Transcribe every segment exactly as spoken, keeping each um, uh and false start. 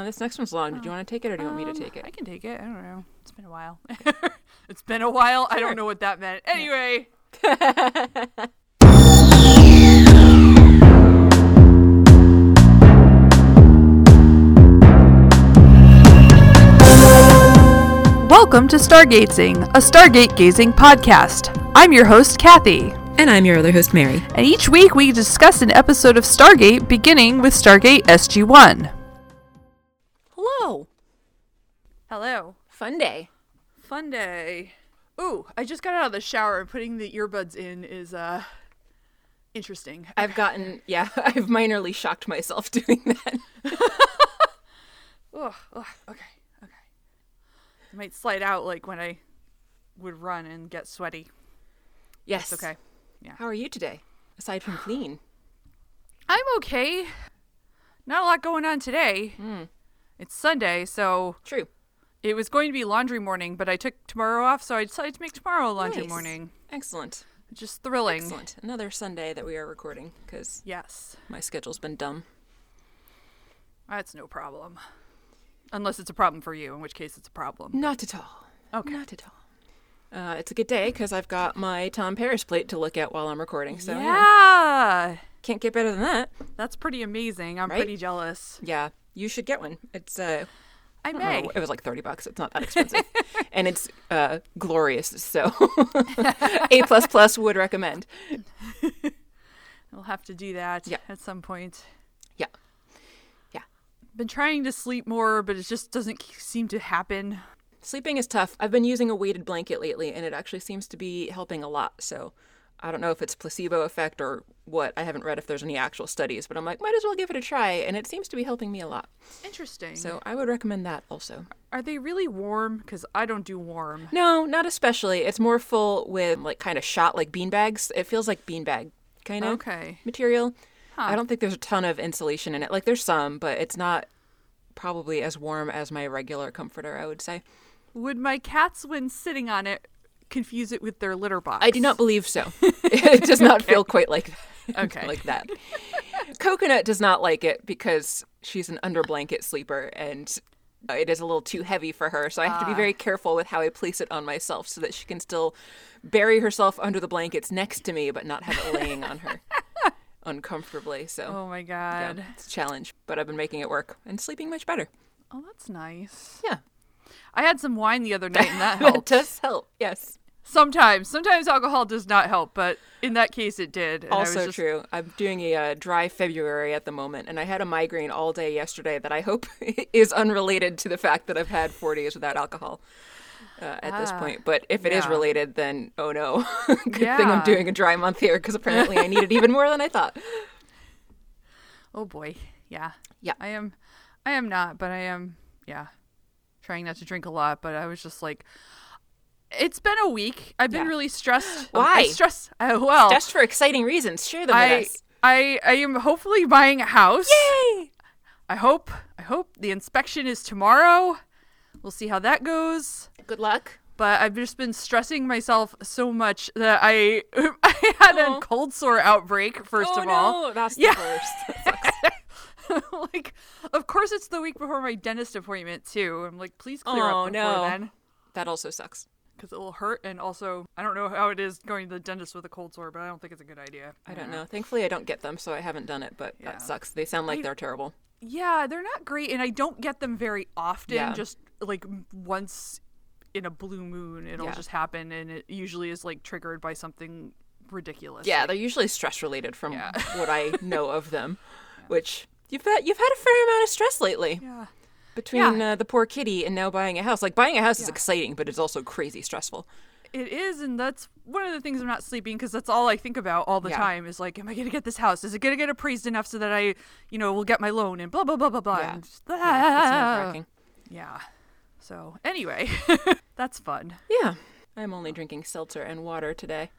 This next one's long. Did you want to take it or do you um, want me to take it? I can take it. I don't know. It's been a while. It's been a while. Sure. I don't know what that meant. Anyway. Welcome to Stargazing, a Stargate gazing podcast. I'm your host, Kathy. And I'm your other host, Mary. And each week we discuss an episode of Stargate, beginning with Stargate S G one. Hello. Hello. Fun day. Fun day. Ooh, I just got out of the shower and putting the earbuds in is uh interesting. I've gotten, yeah, I've minorly shocked myself doing that. oh, oh, okay, okay. It might slide out like when I would run and get sweaty. Yes. That's okay. Yeah. How are you today? Aside from clean. I'm okay. Not a lot going on today. Mm. It's Sunday, so... True. It was going to be laundry morning, but I took tomorrow off, so I decided to make tomorrow laundry nice. morning. Excellent. Just thrilling. Excellent. Another Sunday that we are recording, because... Yes. My schedule's been dumb. That's no problem. Unless it's a problem for you, in which case it's a problem. Not at all. Okay. Not at all. Uh, it's a good day, because I've got my Tom Paris plate to look at while I'm recording, so... Yeah! You know, can't get better than that. That's pretty amazing. I'm right? pretty jealous. Yeah. You should get one. It's uh, I may. Know, it was like thirty bucks. It's not that expensive, and it's uh, glorious. So, A plus plus would recommend. We'll have to do that yeah. at some point. Yeah, yeah. Been trying to sleep more, but it just doesn't seem to happen. Sleeping is tough. I've been using a weighted blanket lately, and it actually seems to be helping a lot. So, I don't know if it's placebo effect or what. I haven't read if there's any actual studies, but I'm like, might as well give it a try. And it seems to be helping me a lot. Interesting. So I would recommend that also. Are they really warm? Because I don't do warm. No, not especially. It's more full with like kind of shot like beanbags. It feels like beanbag kind of okay. material. Huh. I don't think there's a ton of insulation in it. Like there's some, but it's not probably as warm as my regular comforter, I would say. Would my cats, when sitting on it, confuse it with their litter box? I do not believe so. It does not okay. feel quite like that. Okay. like that. Coconut does not like it because she's an under blanket sleeper and it is a little too heavy for her. So I have uh, to be very careful with how I place it on myself so that she can still bury herself under the blankets next to me, but not have it laying on her uncomfortably. So oh my God, yeah, it's a challenge, but I've been making it work and sleeping much better. Oh, that's nice. Yeah. I had some wine the other night and that helped. That does help. Yes. Sometimes. Sometimes alcohol does not help, but in that case it did. And also I was just... true. I'm doing a uh, dry February at the moment, and I had a migraine all day yesterday that I hope is unrelated to the fact that I've had four days without alcohol uh, at ah, this point. But if it yeah. is related, then oh no. Good yeah. thing I'm doing a dry month here because apparently I need it even more than I thought. Oh boy. Yeah. Yeah. I am. I am not, but I am. Yeah. Trying not to drink a lot, but I was just like, it's been a week. I've been yeah. really stressed. Why? I stress, uh, well, stressed for exciting reasons. Share them I, with us. I, I am hopefully buying a house. Yay! I hope. I hope the inspection is tomorrow. We'll see how that goes. Good luck. But I've just been stressing myself so much that I I had Aww. a cold sore outbreak, first oh, of all. Oh, no. That's yeah. the worst. That sucks. Like, of course it's the week before my dentist appointment, too. I'm like, please clear oh, up before no. then. That also sucks. Because it will hurt, and also, I don't know how it is going to the dentist with a cold sore, but I don't think it's a good idea. I don't know. Thankfully, I don't get them, so I haven't done it, but yeah. that sucks. They sound like I, they're terrible. Yeah, they're not great, and I don't get them very often, yeah. just, like, once in a blue moon, it'll yeah. just happen, and it usually is, like, triggered by something ridiculous. Yeah, like, they're usually stress-related from yeah. what I know of them, yeah. which... You've had, you've had a fair amount of stress lately. Yeah. Between yeah. Uh, the poor kitty and now buying a house. Like, buying a house yeah. is exciting, but it's also crazy stressful. It is, and that's one of the things I'm not sleeping, because that's all I think about all the yeah. time is like, am I going to get this house? Is it going to get appraised enough so that I, you know, will get my loan and blah, blah, blah, blah, blah. Yeah. And just, ah. yeah, it's nerve-wracking. Yeah. So, anyway, that's fun. Yeah. I'm only drinking seltzer and water today.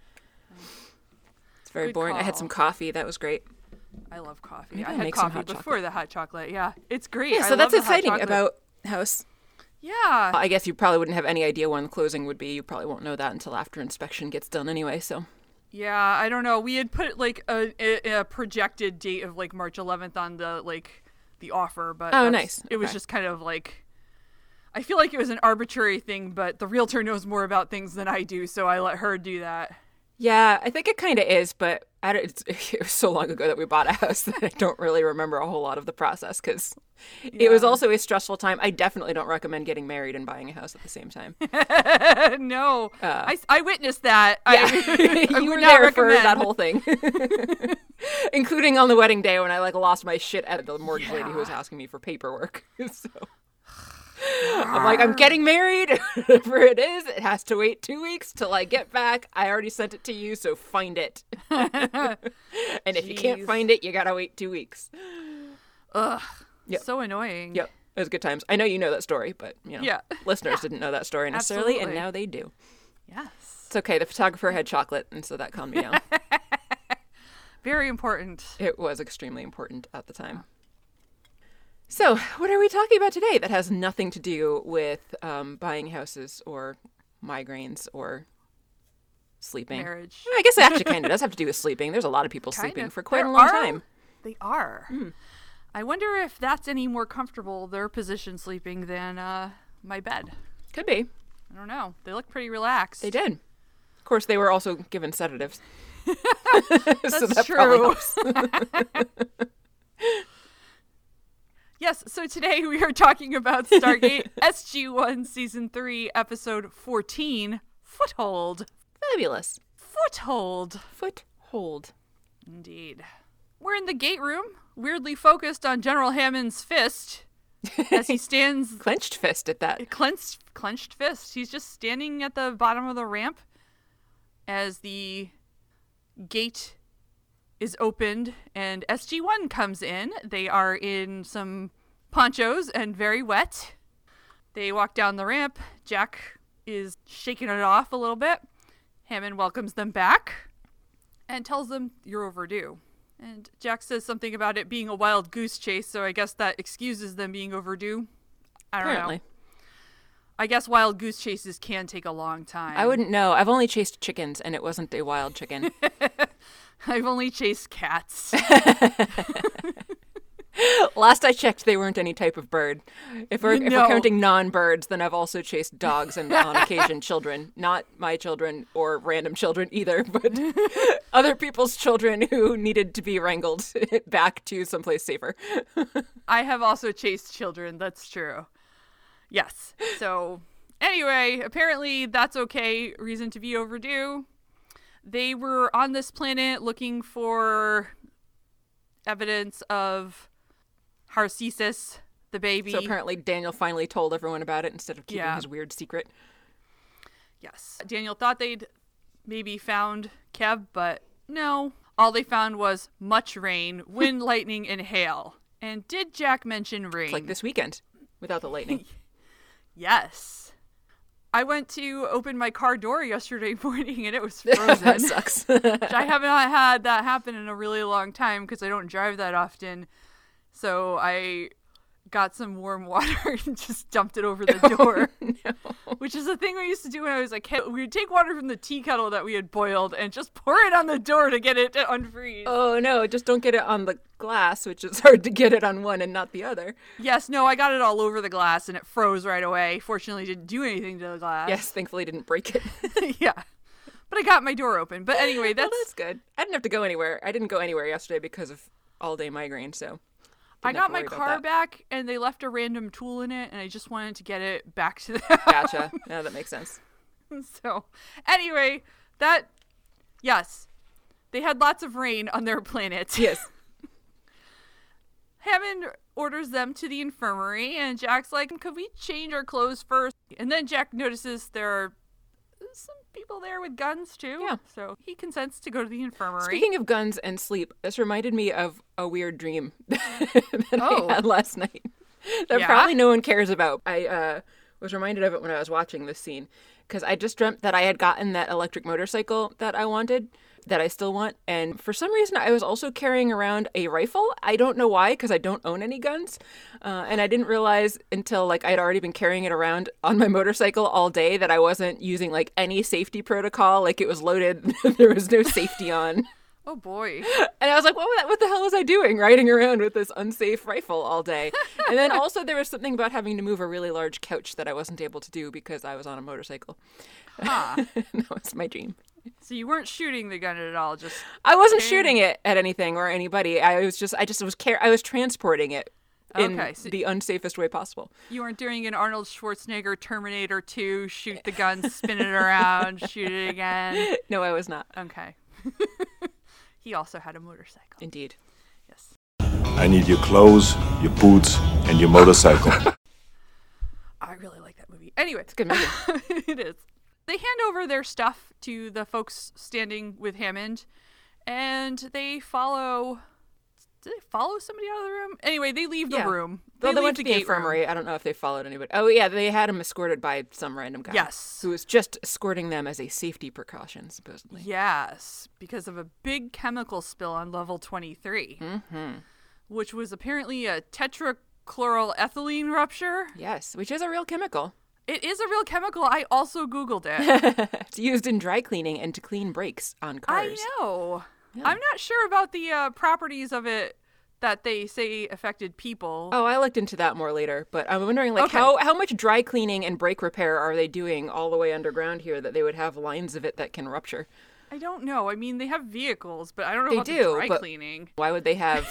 It's very Good boring. Call. I had some coffee. That was great. I love coffee. Maybe I had coffee before chocolate. the hot chocolate. Yeah, it's great. Yeah, so I that's love exciting about house. Yeah. I guess you probably wouldn't have any idea when the closing would be. You probably won't know that until after inspection gets done anyway, so. Yeah, I don't know. We had put, like, a, a projected date of, like, March eleventh on the, like, the offer, but oh, nice. It was okay. Just kind of like, I feel like it was an arbitrary thing, but the realtor knows more about things than I do, so I let her do that. Yeah, I think it kind of is, but I don't, it's, it was so long ago that we bought a house that I don't really remember a whole lot of the process, because yeah. It was also a stressful time. I definitely don't recommend getting married and buying a house at the same time. No. Uh, I, I witnessed that. Yeah. I, I you would not recommend that whole thing. Including on the wedding day when I like lost my shit at the mortgage yeah. lady who was asking me for paperwork. So... I'm like, I'm getting married. Whatever it is, it has to wait two weeks till I get back. I already sent it to you, so find it. And Jeez. If you can't find it, you gotta wait two weeks. Ugh, yep. So annoying. Yep, it was good times. I know you know that story, but you know, yeah. listeners yeah. didn't know that story necessarily, Absolutely. And now they do. Yes, it's okay. The photographer had chocolate, and so that calmed me down. Very important. It was extremely important at the time. Yeah. So, what are we talking about today that has nothing to do with um, buying houses or migraines or sleeping? Marriage. I guess it actually kind of does have to do with sleeping. There's a lot of people kind sleeping of. For quite there a long are, time. They are. Mm. I wonder if that's any more comfortable, their position sleeping, than uh, my bed. Could be. I don't know. They look pretty relaxed. They did. Of course, they were also given sedatives. That's so that true. Probably helps. Yes, so today we are talking about Stargate S G one Season three, Episode fourteen, Foothold. Fabulous. Foothold. Foothold. Indeed. We're in the gate room, weirdly focused on General Hammond's fist as he stands... clenched fist at that. Clenched, clenched fist. He's just standing at the bottom of the ramp as the gate... is opened and S G one comes in. They are in some ponchos and very wet. They walk down the ramp. Jack is shaking it off a little bit. Hammond welcomes them back and tells them, you're overdue. And Jack says something about it being a wild goose chase, so I guess that excuses them being overdue. I don't Apparently. Know. I guess wild goose chases can take a long time. I wouldn't know. I've only chased chickens, and it wasn't a wild chicken. I've only chased cats. Last I checked, they weren't any type of bird. If we're, no. if we're counting non-birds, then I've also chased dogs and, on occasion, children. Not my children or random children either, but other people's children who needed to be wrangled back to someplace safer. I have also chased children. That's true. Yes. So anyway, apparently that's okay. Reason to be overdue. They were on this planet looking for evidence of Harcesis, the baby. So apparently Daniel finally told everyone about it instead of keeping yeah. his weird secret. Yes. Daniel thought they'd maybe found Kev, but no. All they found was much rain, wind, lightning, and hail. And did Jack mention rain? It's like this weekend without the lightning. Yes. I went to open my car door yesterday morning and it was frozen. That sucks. Which I have not had that happen in a really long time because I don't drive that often. So I got some warm water and just dumped it over the door. Oh, no. Which is a thing we used to do when I was a kid. We would take water from the tea kettle that we had boiled and just pour it on the door to get it to unfreeze. Oh, no. Just don't get it on the glass, which is hard to get it on one and not the other. Yes. No, I got it all over the glass and it froze right away. Fortunately, didn't do anything to the glass. Yes. Thankfully, didn't break it. Yeah. But I got my door open. But anyway, that's... well, that's good. I didn't have to go anywhere. I didn't go anywhere yesterday because of all-day migraine, so... I got my car back, and they left a random tool in it, and I just wanted to get it back to them. Gotcha. No, that makes sense. So, anyway, that, yes, they had lots of rain on their planet. Yes. Hammond orders them to the infirmary, and Jack's like, could we change our clothes first? And then Jack notices there are some people there with guns too. Yeah. So he consents to go to the infirmary. Speaking of guns and sleep, this reminded me of a weird dream that oh. I had last night that yeah. probably no one cares about. I uh, was reminded of it when I was watching this scene because I just dreamt that I had gotten that electric motorcycle that I wanted, that I still want. And for some reason, I was also carrying around a rifle. I don't know why, because I don't own any guns. Uh, and I didn't realize until like I'd already been carrying it around on my motorcycle all day that I wasn't using like any safety protocol. Like it was loaded. There was no safety on. Oh, boy. And I was like, what, what the hell was I doing riding around with this unsafe rifle all day? And then also there was something about having to move a really large couch that I wasn't able to do because I was on a motorcycle. Huh. That was my dream. So you weren't shooting the gun at all, just... I wasn't carrying... shooting it at anything or anybody. I was just... I just was... Car- I was transporting it in okay, so the unsafest way possible. You weren't doing an Arnold Schwarzenegger Terminator two, shoot the gun, spin it around, shoot it again. No, I was not. Okay. He also had a motorcycle. Indeed. Yes. I need your clothes, your boots, and your motorcycle. I really like that movie. Anyway. It's a good movie. It is. They hand over their stuff to the folks standing with Hammond, and they follow... Did they follow somebody out of the room? Anyway, they leave the yeah. room. They, well, they went to the, the infirmary. Room. I don't know if they followed anybody. Oh, yeah, they had him escorted by some random guy. Yes. Who was just escorting them as a safety precaution, supposedly. Yes, because of a big chemical spill on level twenty-three, mm-hmm. which was apparently a tetrachloroethylene rupture. Yes, which is a real chemical. It is a real chemical. I also Googled it. It's used in dry cleaning and to clean brakes on cars. I know. Yeah. I'm not sure about the uh, properties of it that they say affected people. Oh, I looked into that more later. But I'm wondering, like, okay. how, how much dry cleaning and brake repair are they doing all the way underground here that they would have lines of it that can rupture? I don't know. I mean, they have vehicles, but I don't know they about do, the dry but cleaning. Why would they have...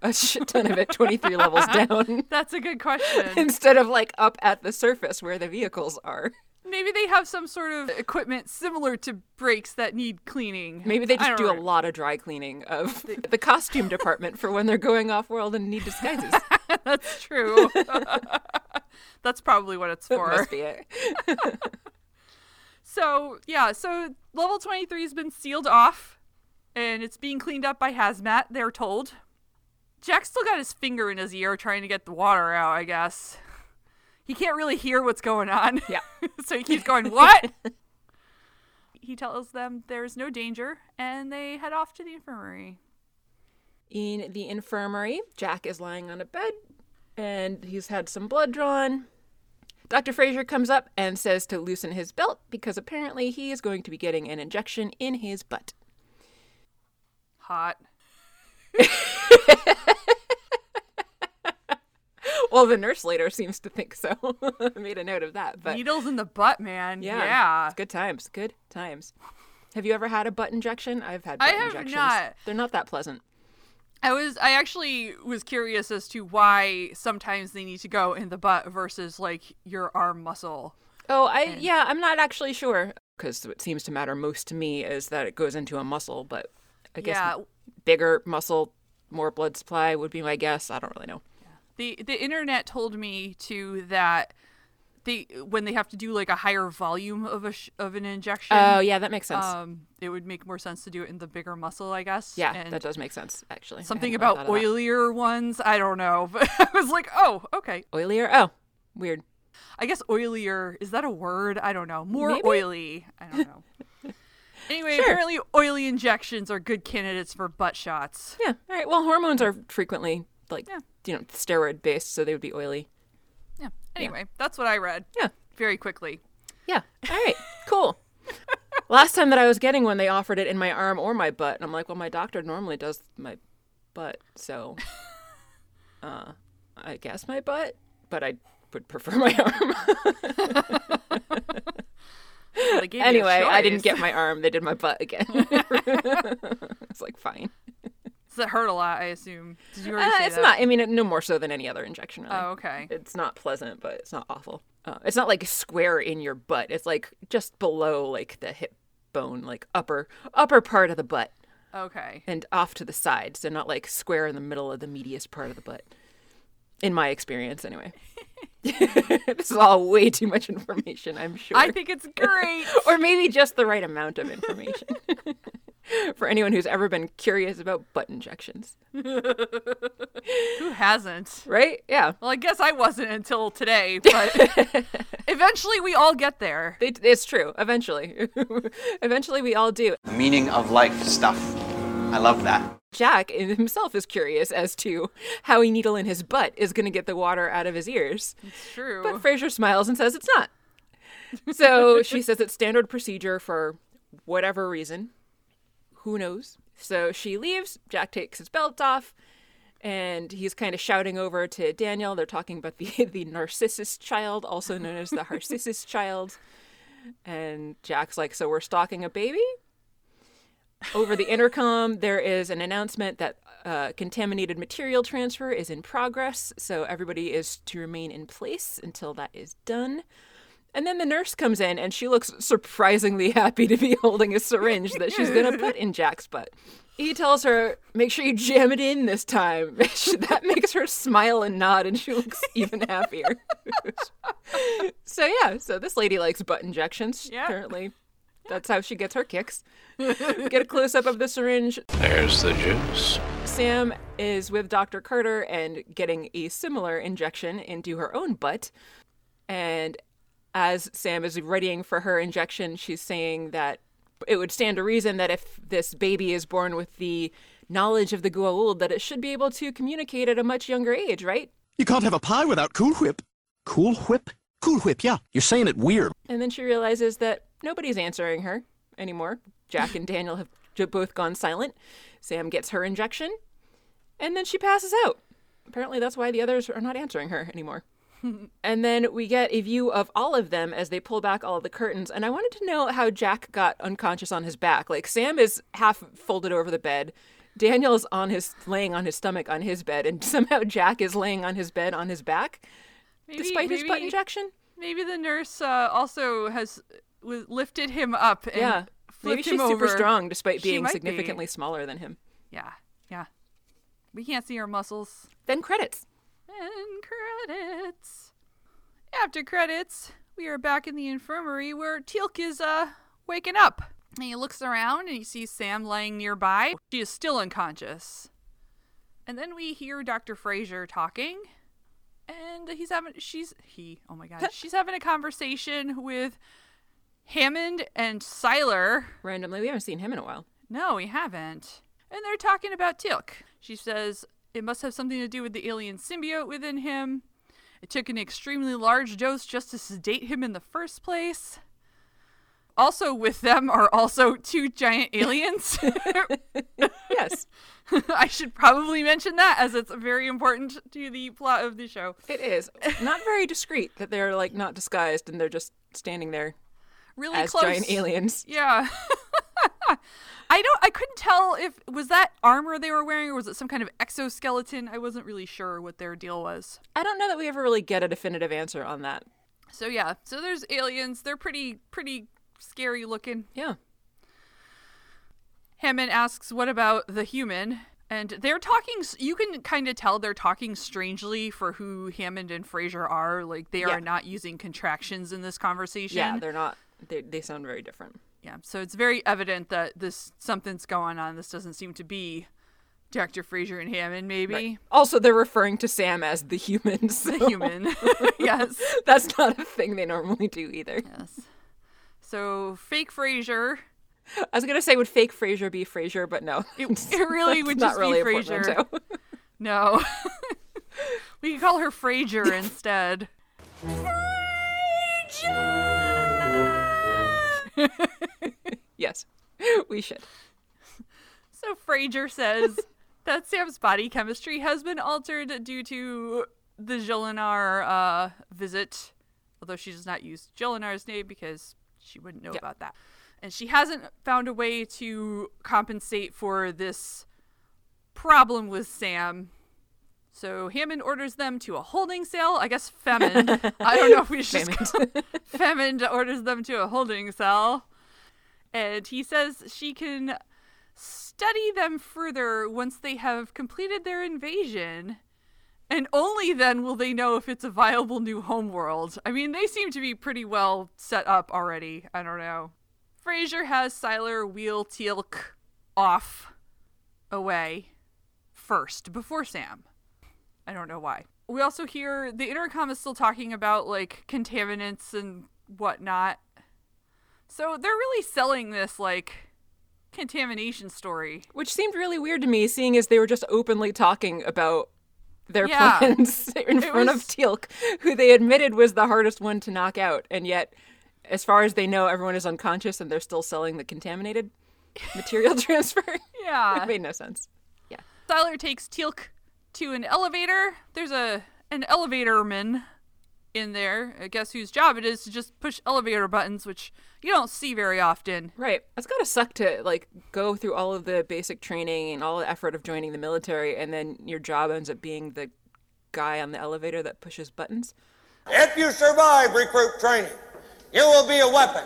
a shit ton of it twenty-three levels down. That's a good question. Instead of like up at the surface where the vehicles are. Maybe they have some sort of equipment similar to brakes that need cleaning. Maybe they just do know. a lot of dry cleaning of they... the costume department for when they're going off world and need disguises. That's true. That's probably what it's for. That must be it. So, yeah, so level twenty-three has been sealed off and it's being cleaned up by hazmat, they're told. Jack's still got his finger in his ear trying to get the water out, I guess. He can't really hear what's going on. Yeah. So he keeps going, what? He tells them there's no danger, and they head off to the infirmary. In the infirmary, Jack is lying on a bed, and he's had some blood drawn. Doctor Fraser comes up and says to loosen his belt, because apparently he is going to be getting an injection in his butt. Hot. Well, the nurse later seems to think so. I made a note of that. But needles in the butt, man. Yeah. yeah. It's good times. Good times. Have you ever had a butt injection? I've had butt I have injections. Not. They're not that pleasant. I was I actually was curious as to why sometimes they need to go in the butt versus like your arm muscle. Oh, I and... yeah, I'm not actually sure, because what seems to matter most to me is that it goes into a muscle, but I guess yeah. bigger muscle, more blood supply would be my guess. I don't really know. The the internet told me too that they when they have to do like a higher volume of a sh- of an injection. Oh yeah, that makes sense. Um, it would make more sense to do it in the bigger muscle, I guess. Yeah, and that does make sense actually. Something about oilier ones, I don't know, but I was like, oh, okay, oilier. Oh, weird. I guess oilier, is that a word? I don't know. More Maybe. Oily. I don't know. Anyway, sure. Apparently oily injections are good candidates for butt shots. Yeah. All right. Well, hormones are frequently like. Yeah. You know, steroid based, so they would be oily. Yeah. Anyway, yeah. That's what I read. Yeah. Very quickly. Yeah. All right. Cool. Last time that I was getting one, they offered it in my arm or my butt, and I'm like, well, my doctor normally does my butt, so uh, I guess my butt, but I would prefer my arm. Anyway, I didn't get my arm. They did my butt again. It's like fine. That hurt a lot, I assume. Did you already uh, say it's that? Not. I mean, no more so than any other injection. Really. Oh, okay. It's not pleasant, but it's not awful. Uh, it's not like square in your butt. It's like just below, like the hip bone, like upper upper part of the butt. Okay. And off to the side, so not like square in the middle of the meatiest part of the butt. In my experience, anyway. This is all way too much information. I'm sure. I think it's great, or maybe just the right amount of information. For anyone who's ever been curious about butt injections. Who hasn't? Right? Yeah. Well, I guess I wasn't until today, but eventually we all get there. It, it's true. Eventually. Eventually we all do. Meaning of life stuff. I love that. Jack himself is curious as to how a needle in his butt is going to get the water out of his ears. It's true. But Fraser smiles and says it's not. So she says it's standard procedure for whatever reason. Who knows? So she leaves, Jack takes his belt off, and he's kind of shouting over to Daniel. They're talking about the, the Narcissus child, also known as the Harcesis child. And Jack's like, so we're stalking a baby? Over the intercom, there is an announcement that uh, contaminated material transfer is in progress, so everybody is to remain in place until that is done. And then the nurse comes in, and she looks surprisingly happy to be holding a syringe that she's going to put in Jack's butt. He tells her, make sure you jam it in this time. That makes her smile and nod, and she looks even happier. So, yeah, so this lady likes butt injections, yeah. Apparently. That's how she gets her kicks. Get a close-up of the syringe. There's the juice. Sam is with Doctor Carter and getting a similar injection into her own butt. And as Sam is readying for her injection, she's saying that it would stand to reason that if this baby is born with the knowledge of the Gua'uld, that it should be able to communicate at a much younger age, right? You can't have a pie without Cool Whip. Cool Whip? Cool Whip, yeah. You're saying it weird. And then she realizes that nobody's answering her anymore. Jack and Daniel have both gone silent. Sam gets her injection, and then she passes out. Apparently that's why the others are not answering her anymore. And then we get a view of all of them as they pull back all the curtains, and I wanted to know how Jack got unconscious on his back. Like, Sam is half folded over the bed. Daniel's on his, laying on his stomach on his bed, and somehow Jack is laying on his bed on his back, maybe, despite maybe, his butt injection. Maybe the nurse uh, also has... lifted him up and yeah. flipped Maybe him over. Maybe she's super strong despite being significantly be. smaller than him. Yeah, yeah. We can't see her muscles. Then credits. Then credits. After credits, we are back in the infirmary where Teal'c is uh, waking up. And he looks around and he sees Sam lying nearby. She is still unconscious. And then we hear Doctor Fraser talking. And he's having, she's, he, oh my God, she's having a conversation with Hammond and Siler. Randomly, we haven't seen him in a while. No, we haven't. And they're talking about Teal'c. She says it must have something to do with the alien symbiote within him. It took an extremely large dose just to sedate him in the first place. Also with them are also two giant aliens. Yes. I should probably mention that, as it's very important to the plot of the show. It is. Not very discreet that they're like not disguised and they're just standing there. Really as close. Giant aliens. Yeah. I don't I couldn't tell if was that armor they were wearing or was it some kind of exoskeleton? I wasn't really sure what their deal was. I don't know that we ever really get a definitive answer on that. So yeah. So there's aliens. They're pretty pretty scary looking. Yeah. Hammond asks, "What about the human?" And they're talking, you can kind of tell they're talking strangely for who Hammond and Fraser are. Like they yeah. are not using contractions in this conversation. Yeah, they're not. They they sound very different. Yeah, so it's very evident that this something's going on. This doesn't seem to be Doctor Fraser and Hammond, maybe. Right. Also, they're referring to Sam as the human. So. The human, yes. That's not a thing they normally do either. Yes. So fake Fraser. I was gonna say, would fake Fraser be Fraser? But no, it, it really would just really be Fraser. No, we could call her Fraser instead. Fraser. Yes, we should. So Fraser says that Sam's body chemistry has been altered due to the Jolinar uh, visit, although she does not use Jolinar's name because she wouldn't know yeah. about that. And she hasn't found a way to compensate for this problem with Sam. So Hammond orders them to a holding cell. I guess Femond. I don't know if we should. Femond. Femond orders them to a holding cell. And he says she can study them further once they have completed their invasion. And only then will they know if it's a viable new homeworld. I mean, they seem to be pretty well set up already. I don't know. Fraser has Siler wheel Teal'c off away first before Sam. I don't know why. We also hear the intercom is still talking about, like, contaminants and whatnot. So they're really selling this, like, contamination story. Which seemed really weird to me, seeing as they were just openly talking about their yeah. plans in it front was... of Teal'c, who they admitted was the hardest one to knock out. And yet, as far as they know, everyone is unconscious and they're still selling the contaminated. material transfer. Yeah. It made no sense. Yeah. Siler takes Teal'c to an elevator. There's a an elevatorman in there. I guess whose job it is to just push elevator buttons, which you don't see very often. Right. It's gotta suck to like go through all of the basic training and all the effort of joining the military, and then your job ends up being the guy on the elevator that pushes buttons. If you survive recruit training, you will be a weapon.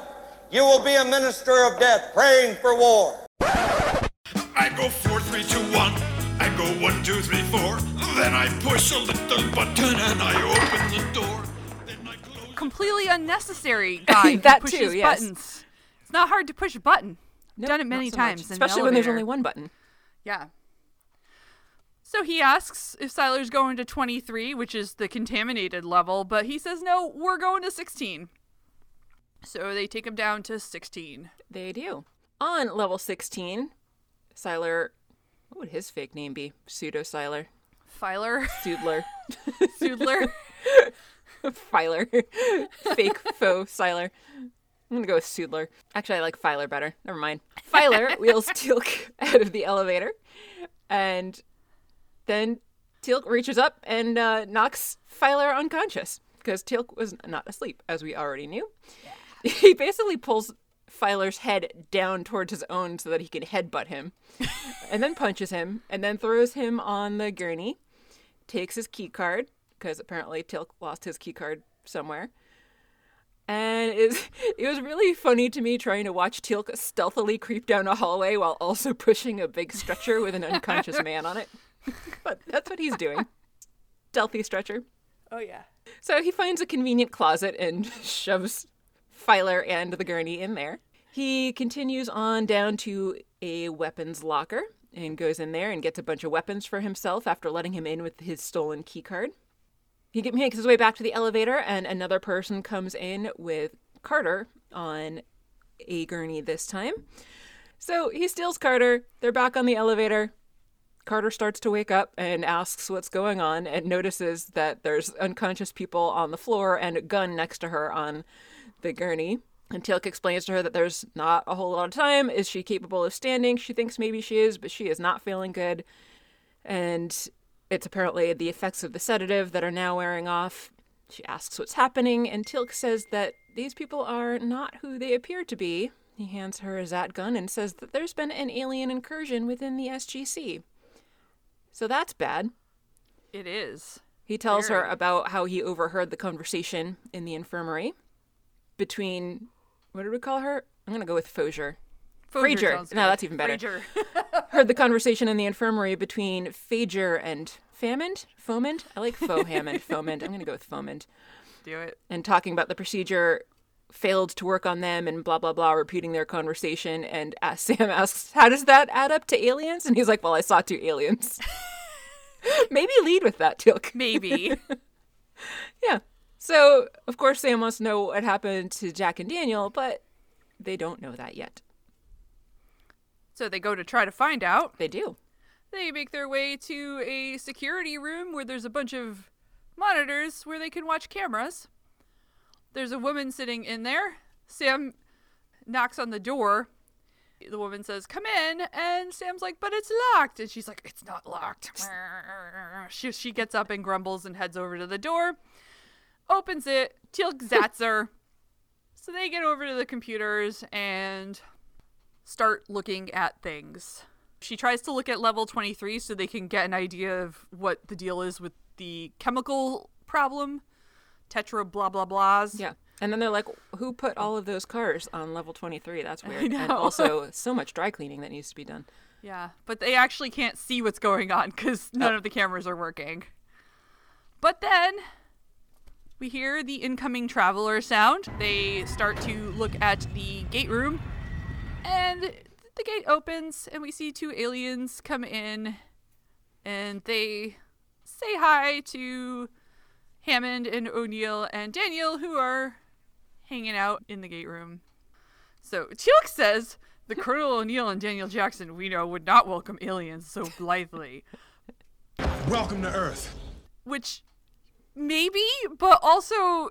You will be a minister of death praying for war. I go four, three, two, one. I go one, two, three, four. Then I push a little button and I open the door. Then I close. Completely unnecessary guy that who pushes too, yes. buttons. It's not hard to push a button. I've nope, done it many so times. Especially in the elevator. When there's only one button. Yeah. So he asks if Siler's going to twenty-three, which is the contaminated level, but he says, no, we're going to sixteen. So they take him down to sixteen. They do. On level sixteen, Siler, what would his fake name be? Pseudo-Siler. Filer. Soodler. Soodler. Filer. Fake faux Siler. I'm going to go with Soodler. Actually, I like Filer better. Never mind. Filer wheels Teal'c out of the elevator and... Then Teal'c reaches up and uh, knocks Filer unconscious because Teal'c was not asleep, as we already knew. Yeah. He basically pulls Filer's head down towards his own so that he can headbutt him and then punches him and then throws him on the gurney, takes his key card because apparently Teal'c lost his key card somewhere. And it, it was really funny to me trying to watch Teal'c stealthily creep down a hallway while also pushing a big stretcher with an unconscious man on it. But that's what he's doing. Stealthy stretcher. Oh, yeah. So he finds a convenient closet and shoves Filer and the gurney in there. He continues on down to a weapons locker and goes in there and gets a bunch of weapons for himself after letting him in with his stolen keycard. He makes his way back to the elevator, and another person comes in with Carter on a gurney this time. So he steals Carter. They're back on the elevator. Carter starts to wake up and asks what's going on and notices that there's unconscious people on the floor and a gun next to her on the gurney. And Teal'c explains to her that there's not a whole lot of time. Is she capable of standing? She thinks maybe she is, but she is not feeling good. And it's apparently the effects of the sedative that are now wearing off. She asks what's happening, and Teal'c says that these people are not who they appear to be. He hands her his at gun and says that there's been an alien incursion within the S G C. So that's bad. It is. He tells Very. her about how he overheard the conversation in the infirmary between, what did we call her? I'm going to go with Fosier. Frazier. No, that's even better. Frazier. Heard the conversation in the infirmary between Frazier and Famond? Fomond? I like Fo-Hammond. Fomond. I'm going to go with Fomond. Do it. And talking about the procedure failed to work on them and blah, blah, blah, repeating their conversation. And Sam asks, how does that add up to aliens? And he's like, well, I saw two aliens. Maybe lead with that, Teal'c. Maybe. Yeah. So, of course, Sam wants to know what happened to Jack and Daniel, but they don't know that yet. So they go to try to find out. They do. They make their way to a security room where there's a bunch of monitors where they can watch cameras. There's a woman sitting in there. Sam knocks on the door. The woman says, come in. And Sam's like, but it's locked. And she's like, it's not locked. She, she gets up and grumbles and heads over to the door. Opens it. Teal'c zats her. So they get over to the computers and start looking at things. She tries to look at level twenty-three so they can get an idea of what the deal is with the chemical problem. Tetra blah blah blahs. Yeah. And then they're like, who put all of those cars on level twenty-three? That's weird. And also so much dry cleaning that needs to be done. Yeah. But they actually can't see what's going on because none oh. of the cameras are working. But then we hear the incoming traveler sound. They start to look at the gate room. And the gate opens and we see two aliens come in. And they say hi to Hammond and O'Neill and Daniel, who are hanging out in the gate room. So Teal'c says the Colonel O'Neill and Daniel Jackson we know would not welcome aliens so blithely. Welcome to Earth. Which maybe, but also,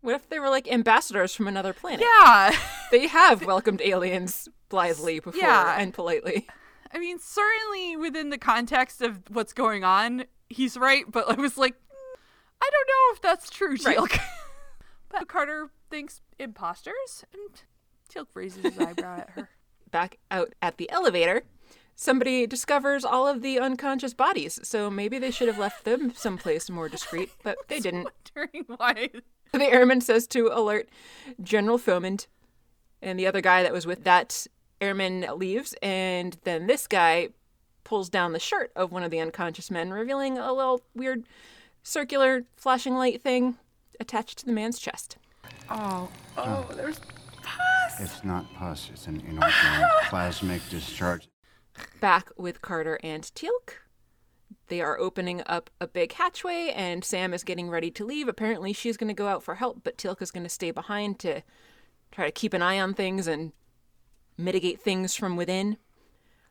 what if they were like ambassadors from another planet? Yeah. They have welcomed aliens blithely before yeah. and politely. I mean, certainly within the context of what's going on, he's right, but I was like, I don't know if that's true, Teal'c. Right. But Carter thinks imposters, and Teal'c raises his eyebrow at her. Back out at the elevator, somebody discovers all of the unconscious bodies, so maybe they should have left them someplace more discreet, but they didn't. Wondering why. The airman says to alert General Foment, and the other guy that was with that airman leaves, and then this guy pulls down the shirt of one of the unconscious men, revealing a little weird circular flashing light thing attached to the man's chest. Oh, oh, oh. There's pus! It's not pus, it's an inorganic plasmic discharge. Back with Carter and Teal'c. They are opening up a big hatchway, and Sam is getting ready to leave. Apparently she's going to go out for help, but Teal'c is going to stay behind to try to keep an eye on things and mitigate things from within.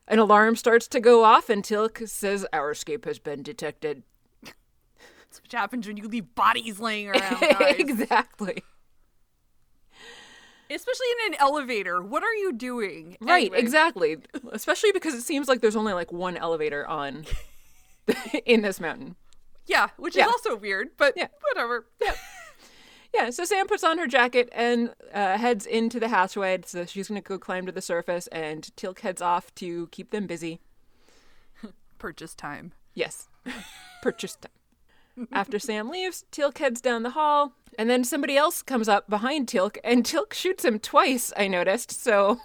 An alarm starts to go off, and Teal'c says, "Our escape has been detected." That's what happens when you leave bodies laying around, guys. Exactly. Especially in an elevator. What are you doing? Right, anyway. Exactly. Especially because it seems like there's only like one elevator on in this mountain. Yeah, which yeah. is also weird, but yeah. whatever. Yeah. yeah, so Sam puts on her jacket and uh, heads into the hatchway. So she's going to go climb to the surface, and Teal'c heads off to keep them busy. Purchase time. Yes. Purchase time. After Sam leaves, Teal'c heads down the hall, and then somebody else comes up behind Teal'c, and Teal'c shoots him twice, I noticed, so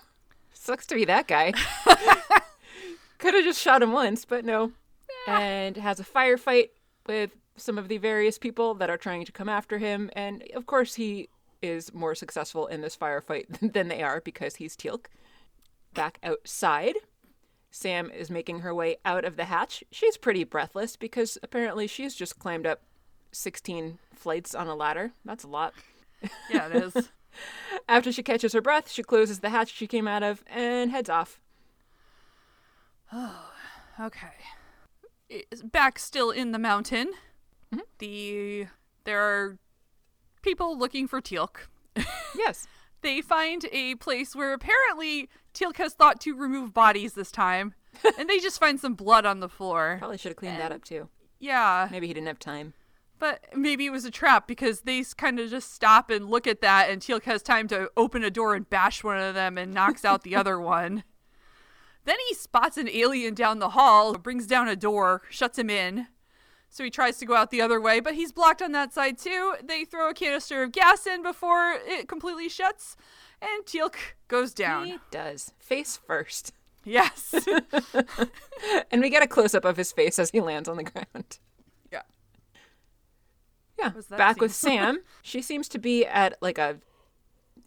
sucks to be that guy. Could have just shot him once, but no. Yeah. And has a firefight with some of the various people that are trying to come after him, and of course he is more successful in this firefight than they are because he's Teal'c. Back outside, Sam is making her way out of the hatch. She's pretty breathless because apparently she's just climbed up sixteen flights on a ladder. That's a lot. Yeah, it is. After she catches her breath, she closes the hatch she came out of and heads off. Oh, okay. It's back still in the mountain. Mm-hmm. The there are people looking for Teal'c. Yes. They find a place where apparently Teal'c has thought to remove bodies this time, and they just find some blood on the floor. Probably should have cleaned and, that up, too. Yeah. Maybe he didn't have time. But maybe it was a trap, because they kind of just stop and look at that, and Teal'c has time to open a door and bash one of them and knocks out the other one. Then he spots an alien down the hall, brings down a door, shuts him in. So he tries to go out the other way, but he's blocked on that side, too. They throw a canister of gas in before it completely shuts, and Teal'c goes down. He does. Face first. Yes. And we get a close-up of his face as he lands on the ground. Yeah. Yeah. Back scene? With Sam. She seems to be at, like, a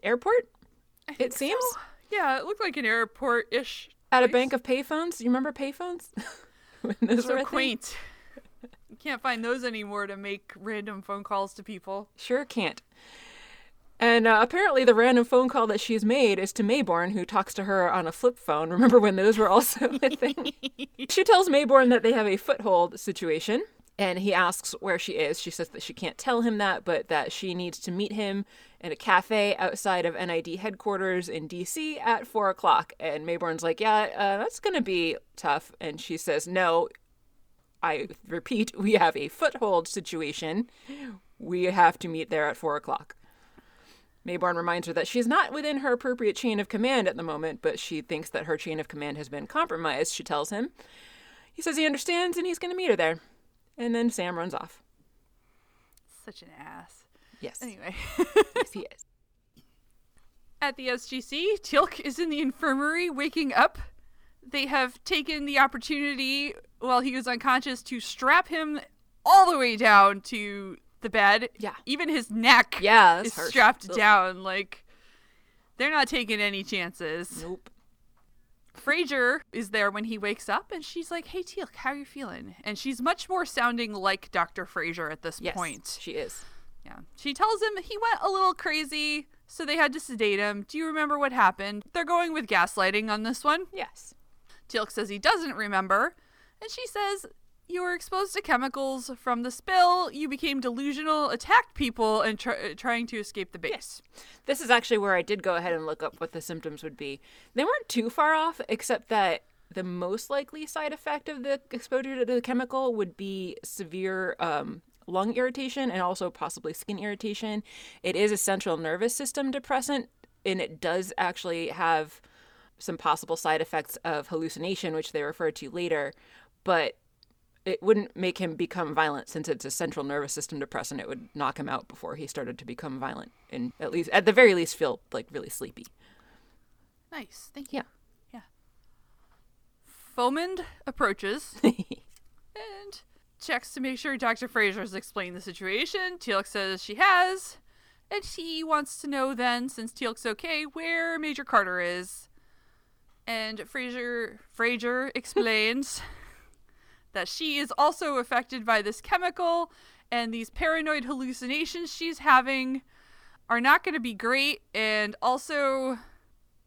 airport, it seems. So. Yeah, it looked like an airport-ish At place. A bank of payphones. You remember payphones? Those were quaint. Thing? You can't find those anymore to make random phone calls to people. Sure can't. And uh, apparently the random phone call that she's made is to Maybourne, who talks to her on a flip phone. Remember when those were also a thing? She tells Maybourne that they have a foothold situation, and he asks where she is. She says that she can't tell him that, but that she needs to meet him in a cafe outside of N I D headquarters in D C at four o'clock. And Maybourne's like, yeah, uh, that's going to be tough. And she says, no, I repeat, we have a foothold situation. We have to meet there at four o'clock. Maybourne reminds her that she's not within her appropriate chain of command at the moment, but she thinks that her chain of command has been compromised, she tells him. He says he understands, and he's going to meet her there. And then Sam runs off. Such an ass. Yes. Anyway. Yes, he is. At the S G C, Teal'c is in the infirmary waking up. They have taken the opportunity while he was unconscious to strap him all the way down to the bed. Yeah. Even his neck yeah, is harsh. strapped Ugh. down. Like, they're not taking any chances. Nope. Fraser is there when he wakes up, and she's like, hey, Teal'c, how are you feeling? And she's much more sounding like Doctor Fraser at this yes, point. Yes, she is. Yeah. She tells him he went a little crazy, so they had to sedate him. Do you remember what happened? They're going with gaslighting on this one. Yes. Teal'c says he doesn't remember, and she says You were exposed to chemicals from the spill. You became delusional, attacked people, and tr- trying to escape the base. Yes. This is actually where I did go ahead and look up what the symptoms would be. They weren't too far off, except that the most likely side effect of the exposure to the chemical would be severe um, lung irritation and also possibly skin irritation. It is a central nervous system depressant, and it does actually have some possible side effects of hallucination, which they refer to later, but it wouldn't make him become violent since it's a central nervous system depressant. It would knock him out before he started to become violent and at least, at the very least, feel like really sleepy. Nice. Thank you. Yeah. Yeah. Foamond approaches and checks to make sure Doctor Fraser has explained the situation. Teal'c says she has, and he wants to know then, since Teal'c's okay, where Major Carter is. And Fraser Fraser explains that she is also affected by this chemical, and these paranoid hallucinations she's having are not going to be great, and also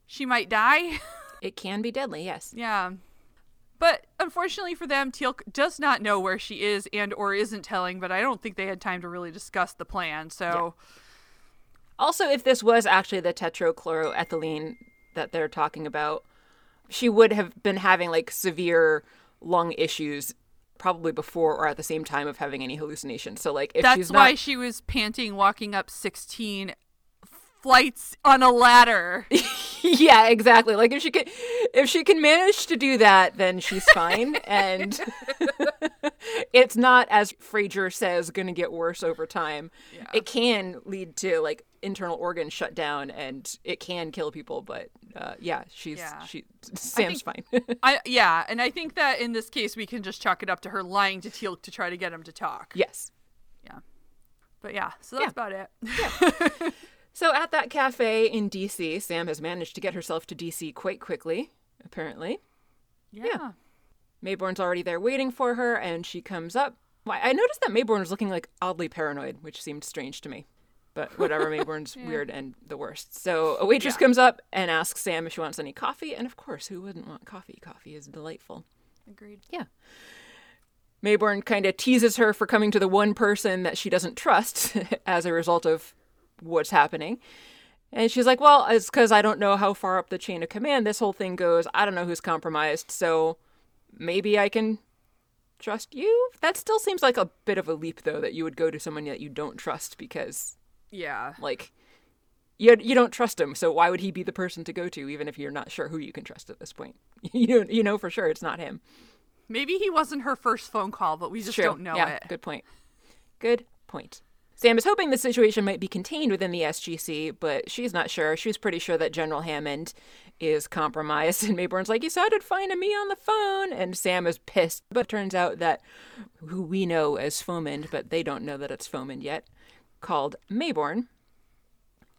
she might die. It can be deadly, yes. Yeah. But unfortunately for them, Teal'c does not know where she is and or isn't telling, but I don't think they had time to really discuss the plan, so. Yeah. Also, if this was actually the tetrachloroethylene that they're talking about, she would have been having like severe lung issues probably before or at the same time of having any hallucinations. So like if that's she's not... why she was panting walking up sixteen flights on a ladder. Yeah, exactly. Like if she can if she can manage to do that, then she's fine. And it's not, as Fraser says, gonna get worse over time. Yeah. It can lead to like internal organ shutdown, and it can kill people, but uh yeah she's yeah. she Sam's I think, fine. I yeah and I think that in this case we can just chalk it up to her lying to Teal'c to try to get him to talk. Yes. Yeah. But yeah, so that's yeah. about it. Yeah. So at that cafe in D C, Sam has managed to get herself to D C quite quickly, apparently. Yeah. yeah. Maybourne's already there waiting for her, and she comes up. I noticed that Maybourne was looking like oddly paranoid, which seemed strange to me. But whatever, Maybourne's yeah. weird and the worst. So a waitress yeah. comes up and asks Sam if she wants any coffee. And of course, who wouldn't want coffee? Coffee is delightful. Agreed. Yeah. Maybourne kind of teases her for coming to the one person that she doesn't trust as a result of what's happening. And she's like, well, it's because I don't know how far up the chain of command this whole thing goes. I don't know who's compromised. So maybe I can trust you? That still seems like a bit of a leap, though, that you would go to someone that you don't trust because... Yeah. Like, you you don't trust him, so why would he be the person to go to, even if you're not sure who you can trust at this point? You don't, you know for sure it's not him. Maybe he wasn't her first phone call, but we just True. don't know yeah, it. Good point. Good point. Sam is hoping the situation might be contained within the S G C, but she's not sure. She's pretty sure that General Hammond is compromised, and Maybourne's like, you sounded fine to me on the phone, and Sam is pissed. But it turns out that who we know as Foamond, but they don't know that it's Foamond yet, called Maybourne,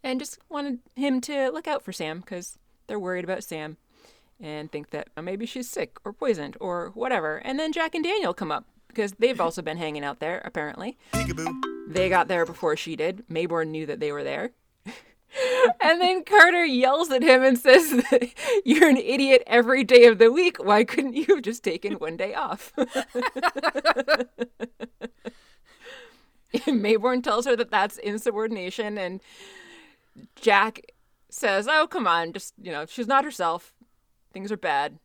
and just wanted him to look out for Sam because they're worried about Sam and think that oh, maybe she's sick or poisoned or whatever. And then Jack and Daniel come up because they've also been hanging out there, apparently. Peekaboo. They got there before she did. Maybourne knew that they were there. And then Carter yells at him and says, you're an idiot every day of the week. Why couldn't you have just taken one day off? Maybourne tells her that that's insubordination, and Jack says, oh, come on, just, you know, she's not herself. Things are bad.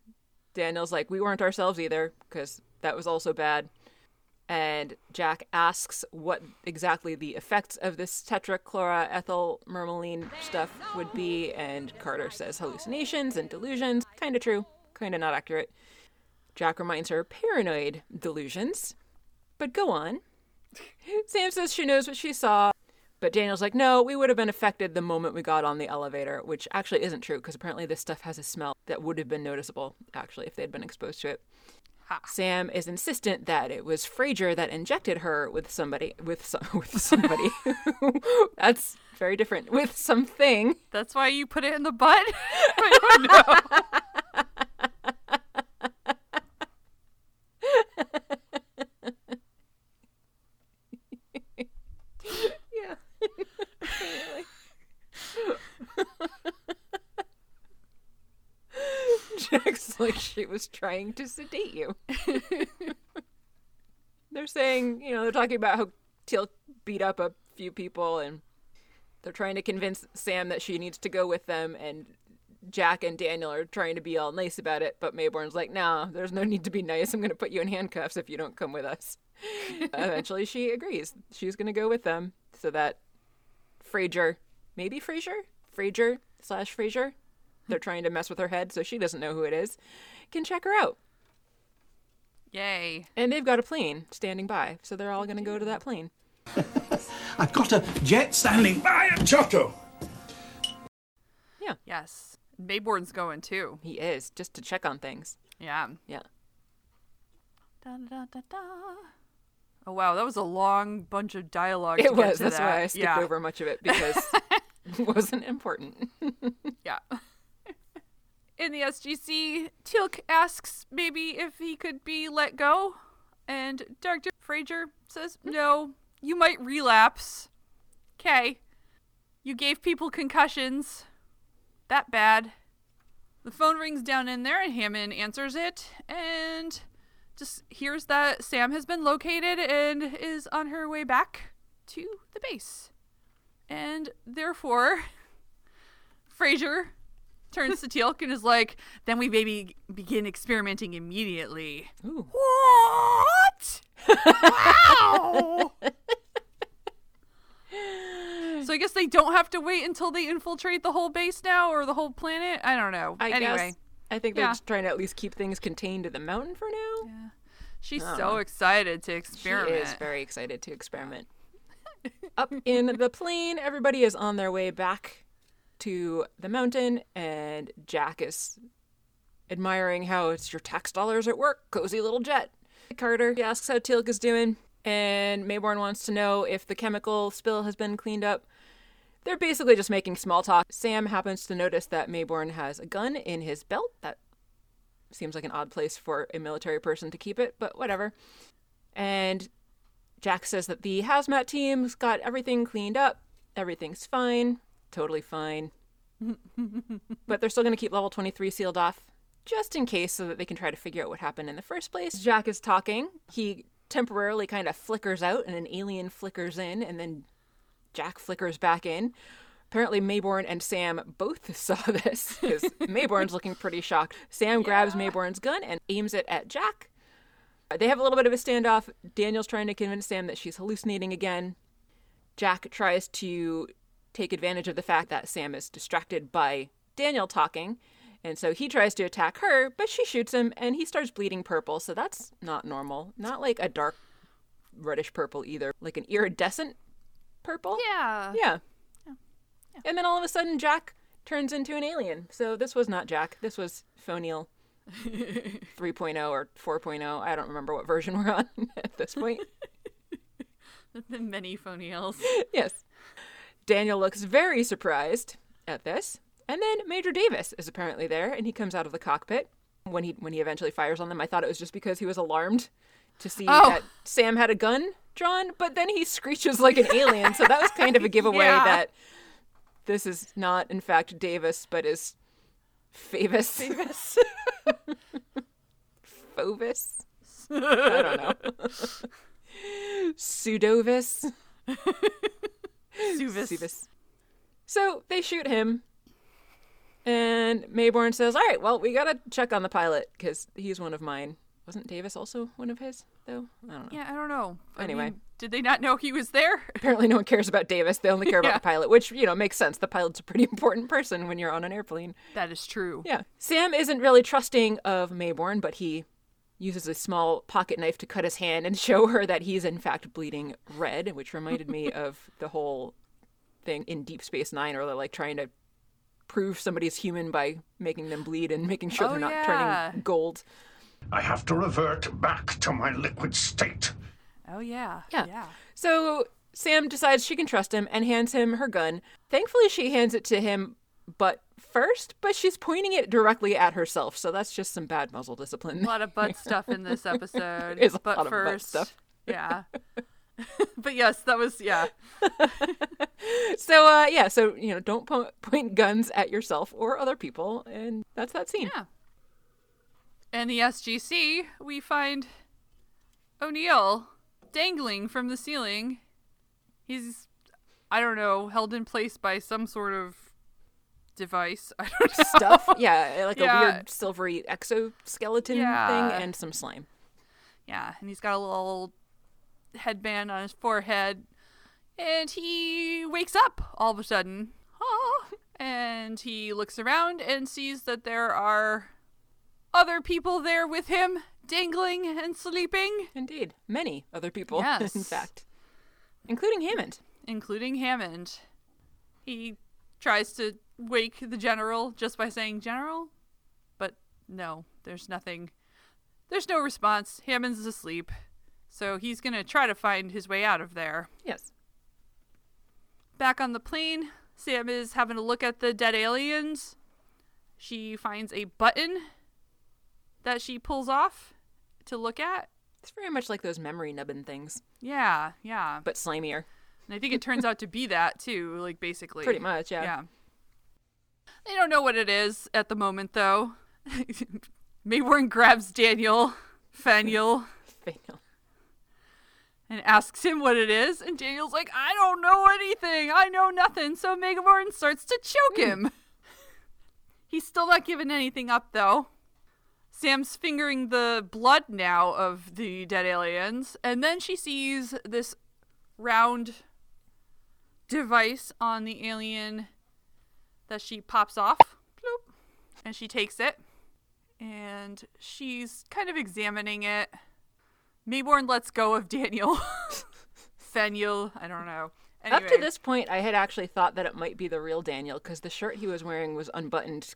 Daniel's like, we weren't ourselves either, because that was also bad. And Jack asks what exactly the effects of this tetrachloroethylmermaline stuff would be, and Carter says hallucinations and delusions. Kind of true, kind of not accurate. Jack reminds her paranoid delusions, but go on. Sam says she knows what she saw, but Daniel's like, no, we would have been affected the moment we got on the elevator, which actually isn't true because apparently this stuff has a smell that would have been noticeable, actually, if they'd been exposed to it. Ha. Sam is insistent that it was Fraser that injected her with somebody, with, some, with somebody. That's very different. With something. That's why you put it in the butt? I don't know. Jack's like, she was trying to sedate you. they're saying, you know, they're talking about how Teal beat up a few people, and they're trying to convince Sam that she needs to go with them, and Jack and Daniel are trying to be all nice about it, but Maybourne's like, nah, there's no need to be nice. I'm going to put you in handcuffs if you don't come with us. Eventually she agrees. She's going to go with them so that Frazier, maybe Frazier? Frazier slash Frazier? They're trying to mess with her head so she doesn't know who it is, can check her out. Yay. And they've got a plane standing by, so they're all going to go to that plane. I've got a jet standing by at Choco. Yeah. Yes. Maybourne's going too. He is, just to check on things. Yeah. Yeah. Da, da, da, da. Oh, wow. That was a long bunch of dialogue. It to was. Get to That's that. Why I skipped yeah. over much of it, because it wasn't important. Yeah. In the S G C, Teal asks maybe if he could be let go, and Doctor Frazier says, no, you might relapse. Okay. You gave people concussions. That bad. The phone rings down in there, and Hammond answers it, and just hears that Sam has been located and is on her way back to the base. And therefore, Frazier turns to Teal'c and is like, then we maybe begin experimenting immediately. Ooh. What? Wow! So I guess they don't have to wait until they infiltrate the whole base now, or the whole planet? I don't know. I anyway. Guess, I think they're yeah. just trying to at least keep things contained to the mountain for now. Yeah. She's oh. so excited to experiment. She is very excited to experiment. Up in the plane, everybody is on their way back to the mountain, and Jack is admiring how it's your tax dollars at work, cozy little jet. Carter asks how Teal'c is doing, and Maybourne wants to know if the chemical spill has been cleaned up. They're basically just making small talk. Sam happens to notice that Maybourne has a gun in his belt. That seems like an odd place for a military person to keep it, but whatever. And Jack says that the hazmat team's got everything cleaned up. Everything's fine. Totally fine. But they're still going to keep level twenty-three sealed off just in case, so that they can try to figure out what happened in the first place. Jack is talking. He temporarily kind of flickers out, and an alien flickers in, and then Jack flickers back in. Apparently Maybourne and Sam both saw this, because Maybourne's looking pretty shocked. Sam yeah. grabs Maybourne's gun and aims it at Jack. They have a little bit of a standoff. Daniel's trying to convince Sam that she's hallucinating again. Jack tries to take advantage of the fact that Sam is distracted by Daniel talking, and so he tries to attack her, but she shoots him, and he starts bleeding purple, so that's not normal. Not like a dark reddish purple either, like an iridescent purple? Yeah. Yeah. yeah. yeah. And then all of a sudden, Jack turns into an alien. So this was not Jack. This was Phoniel. three point oh or four point oh. I don't remember what version we're on at this point. The many Phoniels. Yes. Daniel looks very surprised at this. And then Major Davis is apparently there, and he comes out of the cockpit when he when he eventually fires on them. I thought it was just because he was alarmed to see oh. that Sam had a gun drawn, but then he screeches like an alien, so that was kind of a giveaway yeah. that this is not, in fact, Davis, but is Favis. Favis. Fovis? I don't know. Pseudovis? Suvis. Suvis. So they shoot him, and Maybourne says, all right, well, we got to check on the pilot, because he's one of mine. Wasn't Davis also one of his, though? I don't know. Yeah, I don't know. Anyway. I mean, did they not know he was there? Apparently no one cares about Davis. They only care yeah. about the pilot, which, you know, makes sense. The pilot's a pretty important person when you're on an airplane. That is true. Yeah. Sam isn't really trusting of Maybourne, but he uses a small pocket knife to cut his hand and show her that he's in fact bleeding red, which reminded me of the whole thing in Deep Space Nine, or like trying to prove somebody's human by making them bleed and making sure oh, they're not yeah. turning gold. I have to revert back to my liquid state. Oh, yeah. yeah. Yeah. So Sam decides she can trust him and hands him her gun. Thankfully, she hands it to him, but first, but she's pointing it directly at herself. So that's just some bad muzzle discipline. A lot of butt stuff in this episode. It's a but lot first, of butt stuff. Yeah. But yes, that was, yeah. so, uh, yeah. So, you know, don't po- point guns at yourself or other people. And that's that scene. Yeah. And the S G C, we find O'Neill dangling from the ceiling. He's, I don't know, held in place by some sort of device. I don't know. Stuff? Yeah, like yeah. a weird silvery exoskeleton yeah. thing and some slime. Yeah, and he's got a little headband on his forehead. And he wakes up all of a sudden. Oh, and he looks around and sees that there are other people there with him, dangling and sleeping. Indeed. Many other people, yes. in fact. Including Hammond. Including Hammond. He tries to wake the general just by saying, "General?" But no, there's nothing. There's no response. Hammond's asleep. So he's going to try to find his way out of there. Yes. Back on the plane, Sam is having a look at the dead aliens. She finds a button that she pulls off to look at. It's very much like those memory nubbin things. Yeah, yeah. But slimier. And I think it turns out to be that, too, like, basically. Pretty much, yeah. Yeah. They don't know what it is at the moment, though. Maybourne grabs Daniel, Faniel, Faniel, and asks him what it is. And Daniel's like, I don't know anything. I know nothing. So Maybourne starts to choke mm. him. He's still not giving anything up, though. Sam's fingering the blood now of the dead aliens. And then she sees this round device on the alien that she pops off, bloop, and she takes it, and she's kind of examining it. Maybourne lets go of Daniel. Faniel, I don't know. Anyway. Up to this point, I had actually thought that it might be the real Daniel, because the shirt he was wearing was unbuttoned,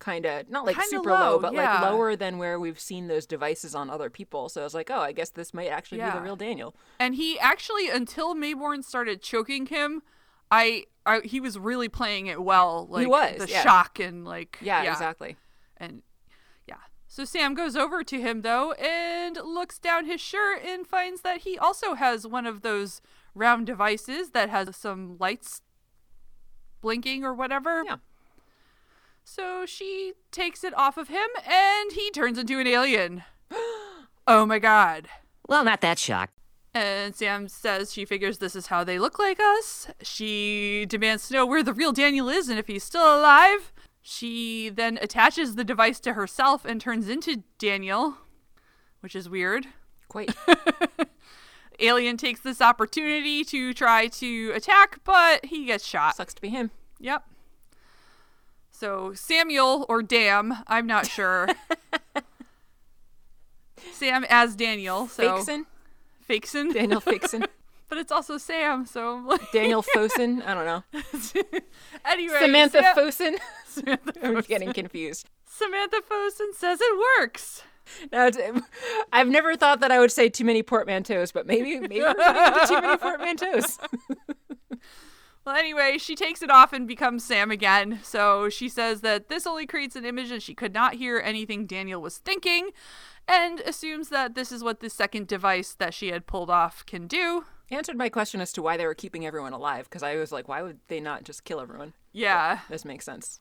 kind of, not like kinda super low, low but yeah. like lower than where we've seen those devices on other people. So I was like, oh, I guess this might actually yeah. be the real Daniel. And he actually, until Maybourne started choking him, I... I, he was really playing it well, like he was, the yeah. shock and like yeah, yeah, exactly, and yeah. So Sam goes over to him though and looks down his shirt and finds that he also has one of those round devices that has some lights blinking or whatever. Yeah. So she takes it off of him and he turns into an alien. Oh my God! Well, not that shock. And Sam says she figures this is how they look like us. She demands to know where the real Daniel is and if he's still alive. She then attaches the device to herself and turns into Daniel, which is weird. Quite. Alien takes this opportunity to try to attack, but he gets shot. Sucks to be him. Yep. So Samuel, or Dam, I'm not sure. Sam as Daniel. So. Fakeson? Fakeson. Daniel Fakeson. But it's also Sam, so... Like... Daniel Fosen? I don't know. Anyway... Samantha Sam- Fosen? Samantha Fosen. I'm getting confused. Samantha Fosen says it works. Now, I've never thought that I would say too many portmanteaus, but maybe, maybe we're getting into too many portmanteaus. Well, anyway, she takes it off and becomes Sam again. So she says that this only creates an image and she could not hear anything Daniel was thinking, and assumes that this is what the second device that she had pulled off can do. Answered my question as to why they were keeping everyone alive, because I was like, why would they not just kill everyone? Yeah. But this makes sense.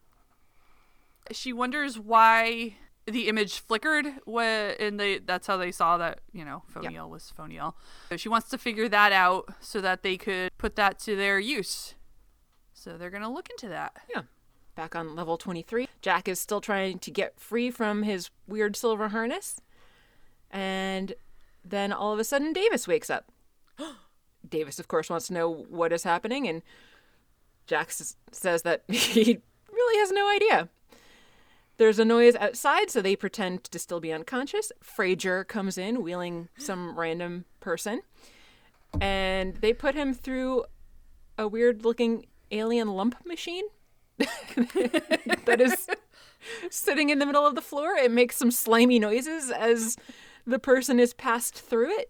She wonders why the image flickered, wh- and they, that's how they saw that, you know, Foniel yeah. was Foniel. So she wants to figure that out so that they could put that to their use. So they're going to look into that. Yeah. Back on level twenty-three, Jack is still trying to get free from his weird silver harness. And then all of a sudden, Davis wakes up. Davis, of course, wants to know what is happening. And Jack s- says that he really has no idea. There's a noise outside, so they pretend to still be unconscious. Frazier comes in, wheeling some random person. And they put him through a weird-looking alien lump machine that is sitting in the middle of the floor. It makes some slimy noises as the person is passed through it.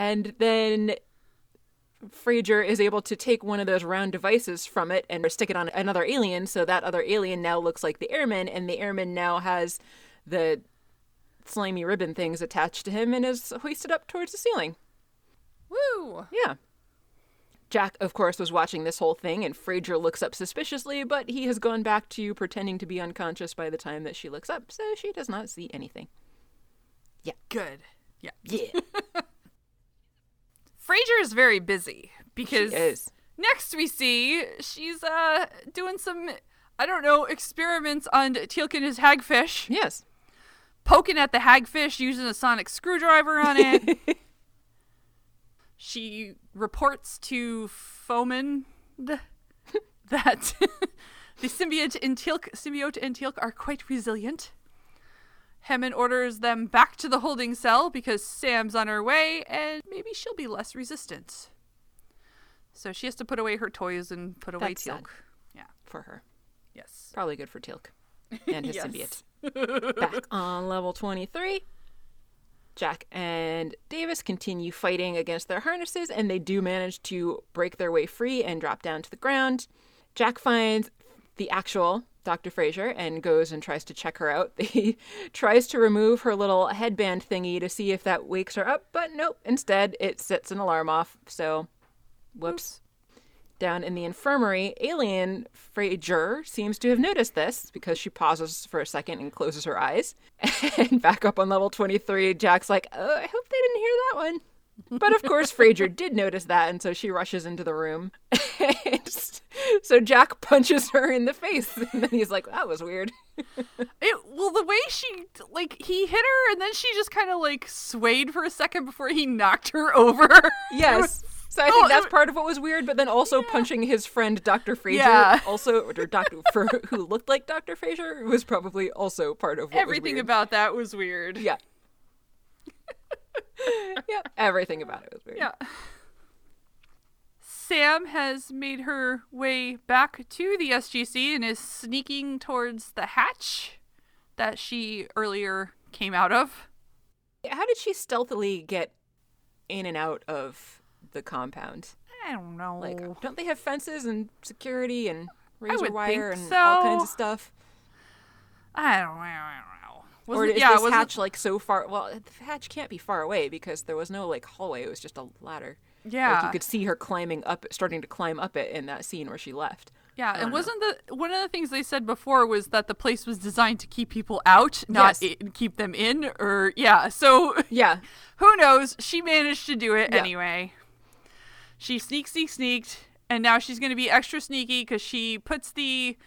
And then Frazier is able to take one of those round devices from it and stick it on another alien. So that other alien now looks like the airman, and the airman now has the slimy ribbon things attached to him and is hoisted up towards the ceiling. Woo! Yeah. Jack, of course, was watching this whole thing, and Frazier looks up suspiciously, but he has gone back to pretending to be unconscious by the time that she looks up, so she does not see anything. Yeah. Good. Yeah. Yeah. Fraser is very busy because she is. Next we see she's uh doing some, I don't know, experiments on Teal'c's hagfish. Yes. Poking at the hagfish using a sonic screwdriver on it. She reports to Fomin that the symbiote and Teal'c, symbiote and Teal'c are quite resilient. Hammond orders them back to the holding cell because Sam's on her way and maybe she'll be less resistant. So she has to put away her toys and put away That's Teal'c. Sad. Yeah. For her. Yes. Probably good for Teal'c and his yes. symbiote. Back on level twenty-three. Jack and Davis continue fighting against their harnesses, and they do manage to break their way free and drop down to the ground. Jack finds the actual Doctor Fraser and goes and tries to check her out. He tries to remove her little headband thingy to see if that wakes her up, but nope. Instead, it sets an alarm off, so whoops. Oops. Down in the infirmary, Alien Fraser seems to have noticed this because she pauses for a second and closes her eyes. And back up on level twenty-three, Jack's like, oh, I hope they didn't hear that one. But of course, Fraser did notice that, and so she rushes into the room. So Jack punches her in the face, and then he's like, that was weird. It, well, the way she, like, he hit her, and then she just kind of, like, swayed for a second before he knocked her over. Yes. So I think oh, that's it, part of what was weird, but then also yeah. punching his friend Doctor Fraser, yeah. also, or Doctor for, who looked like Doctor Fraser, was probably also part of what Everything was weird. About that was weird. Yeah. Yeah, everything about it was weird. Yeah. Sam has made her way back to the S G C and is sneaking towards the hatch that she earlier came out of. How did she stealthily get in and out of the compound? I don't know. Like, don't they have fences and security and razor wire and so. all kinds of stuff? I don't know. I don't know. Wasn't, or is yeah, this hatch, like, so far... Well, the hatch can't be far away because there was no, like, hallway. It was just a ladder. Yeah. Like, you could see her climbing up, starting to climb up it in that scene where she left. Yeah, and wasn't know. the... One of the things they said before was that the place was designed to keep people out, not yes. I- keep them in, or... Yeah, so... Yeah. Who knows? She managed to do it yeah. anyway. She sneak, sneak, sneaked, and now she's going to be extra sneaky because she puts the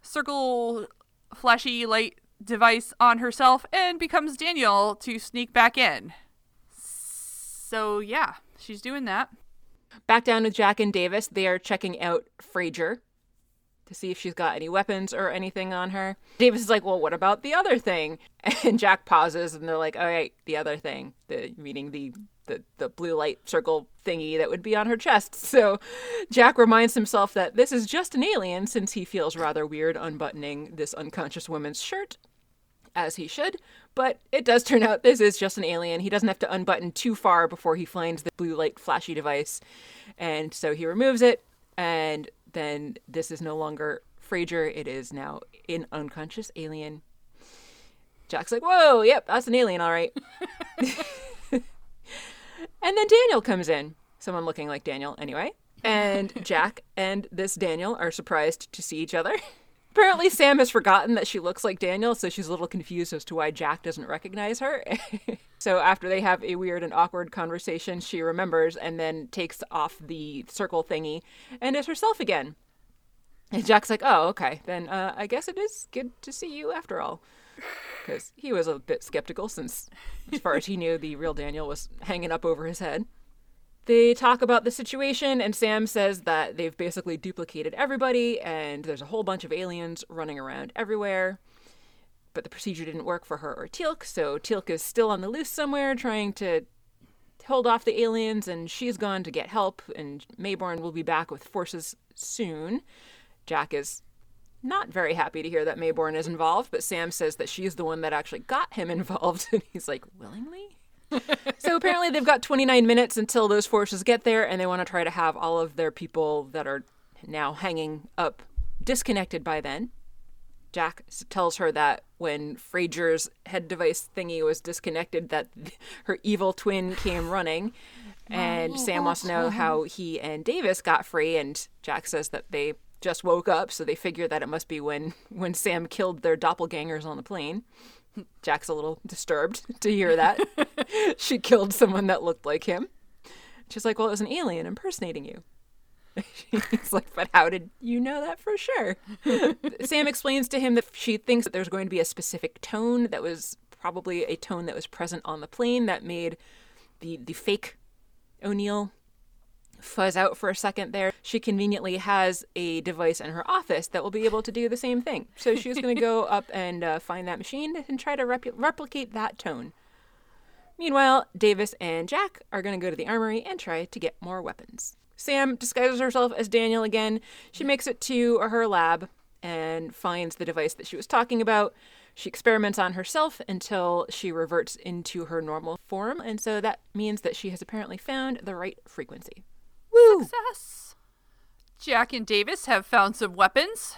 circle flashy light... device on herself and becomes Daniel to sneak back in. So yeah, she's doing that. Back down with Jack and Davis, they are checking out Fraser to see if she's got any weapons or anything on her. Davis is like, well, what about the other thing? And Jack pauses and they're like, all right, the other thing, the meaning the The, the blue light circle thingy that would be on her chest. So Jack reminds himself that this is just an alien, since he feels rather weird unbuttoning this unconscious woman's shirt, as he should. But it does turn out this is just an alien. He doesn't have to unbutton too far before he finds the blue light flashy device. And so he removes it. And then this is no longer Fraser. It is now an unconscious alien. Jack's like, whoa, yep, that's an alien, all right. And then Daniel comes in, someone looking like Daniel anyway, and Jack and this Daniel are surprised to see each other. Apparently Sam has forgotten that she looks like Daniel, so she's a little confused as to why Jack doesn't recognize her. So after they have a weird and awkward conversation, she remembers and then takes off the circle thingy and is herself again. And Jack's like, oh, okay, then uh, I guess it is good to see you after all. Because he was a bit skeptical since, as far as he knew, the real Daniel was hanging up over his head. They talk about the situation, and Sam says that they've basically duplicated everybody, and there's a whole bunch of aliens running around everywhere. But the procedure didn't work for her or Teal'c, so Teal'c is still on the loose somewhere trying to hold off the aliens, and she's gone to get help, and Maybourne will be back with forces soon. Jack is... not very happy to hear that Maybourne is involved, but Sam says that she's the one that actually got him involved, and he's like, willingly? So apparently they've got twenty-nine minutes until those forces get there, and they want to try to have all of their people that are now hanging up disconnected by then. Jack tells her that when Fraser's head device thingy was disconnected, that her evil twin came running, and oh, Sam wants to know how he and Davis got free, and Jack says that they... just woke up, so they figure that it must be when, when Sam killed their doppelgangers on the plane. Jack's a little disturbed to hear that. She killed someone that looked like him. She's like, well, it was an alien impersonating you. He's like, but how did you know that for sure? Sam explains to him that she thinks that there's going to be a specific tone that was probably a tone that was present on the plane that made the, the fake O'Neill fuzz out for a second there. She conveniently has a device in her office that will be able to do the same thing. So she's going to go up and uh, find that machine and try to rep- replicate that tone. Meanwhile, Davis and Jack are going to go to the armory and try to get more weapons. Sam disguises herself as Daniel again. She makes it to her lab and finds the device that she was talking about. She experiments on herself until she reverts into her normal form. And so that means that she has apparently found the right frequency. Woo! Success! Jack and Davis have found some weapons.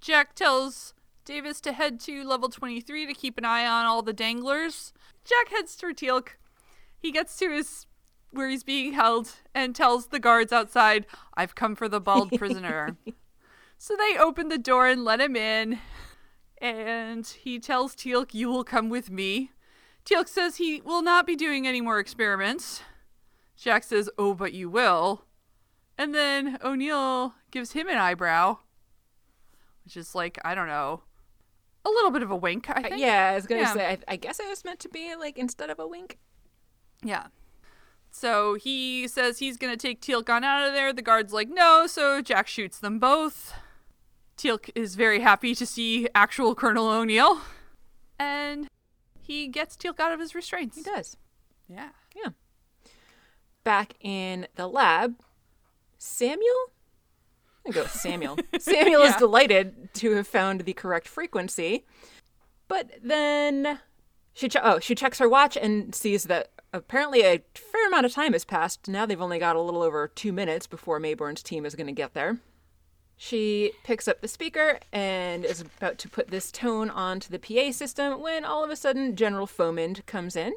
Jack tells Davis to head to level twenty-three to keep an eye on all the danglers. Jack heads to Teal'c. He gets to his... where he's being held and tells the guards outside, I've come for the bald prisoner. So they open the door and let him in. And he tells Teal'c, you will come with me. Teal'c says he will not be doing any more experiments. Jack says, oh, but you will. And then O'Neill gives him an eyebrow, which is like, I don't know, a little bit of a wink, I think. Yeah, I was going to yeah. say, I, I guess it was meant to be like instead of a wink. Yeah. So he says he's going to take Teal'c on out of there. The guard's like, no, so Jack shoots them both. Teal'c is very happy to see actual Colonel O'Neill. And he gets Teal'c out of his restraints. He does. Yeah. Yeah. Back in the lab, Samuel? I'm going to go with Samuel. Samuel yeah. is delighted to have found the correct frequency. But then she che- oh, she checks her watch and sees that apparently a fair amount of time has passed. Now they've only got a little over two minutes before Maybourne's team is going to get there. She picks up the speaker and is about to put this tone onto the P A system when all of a sudden General Foamond comes in.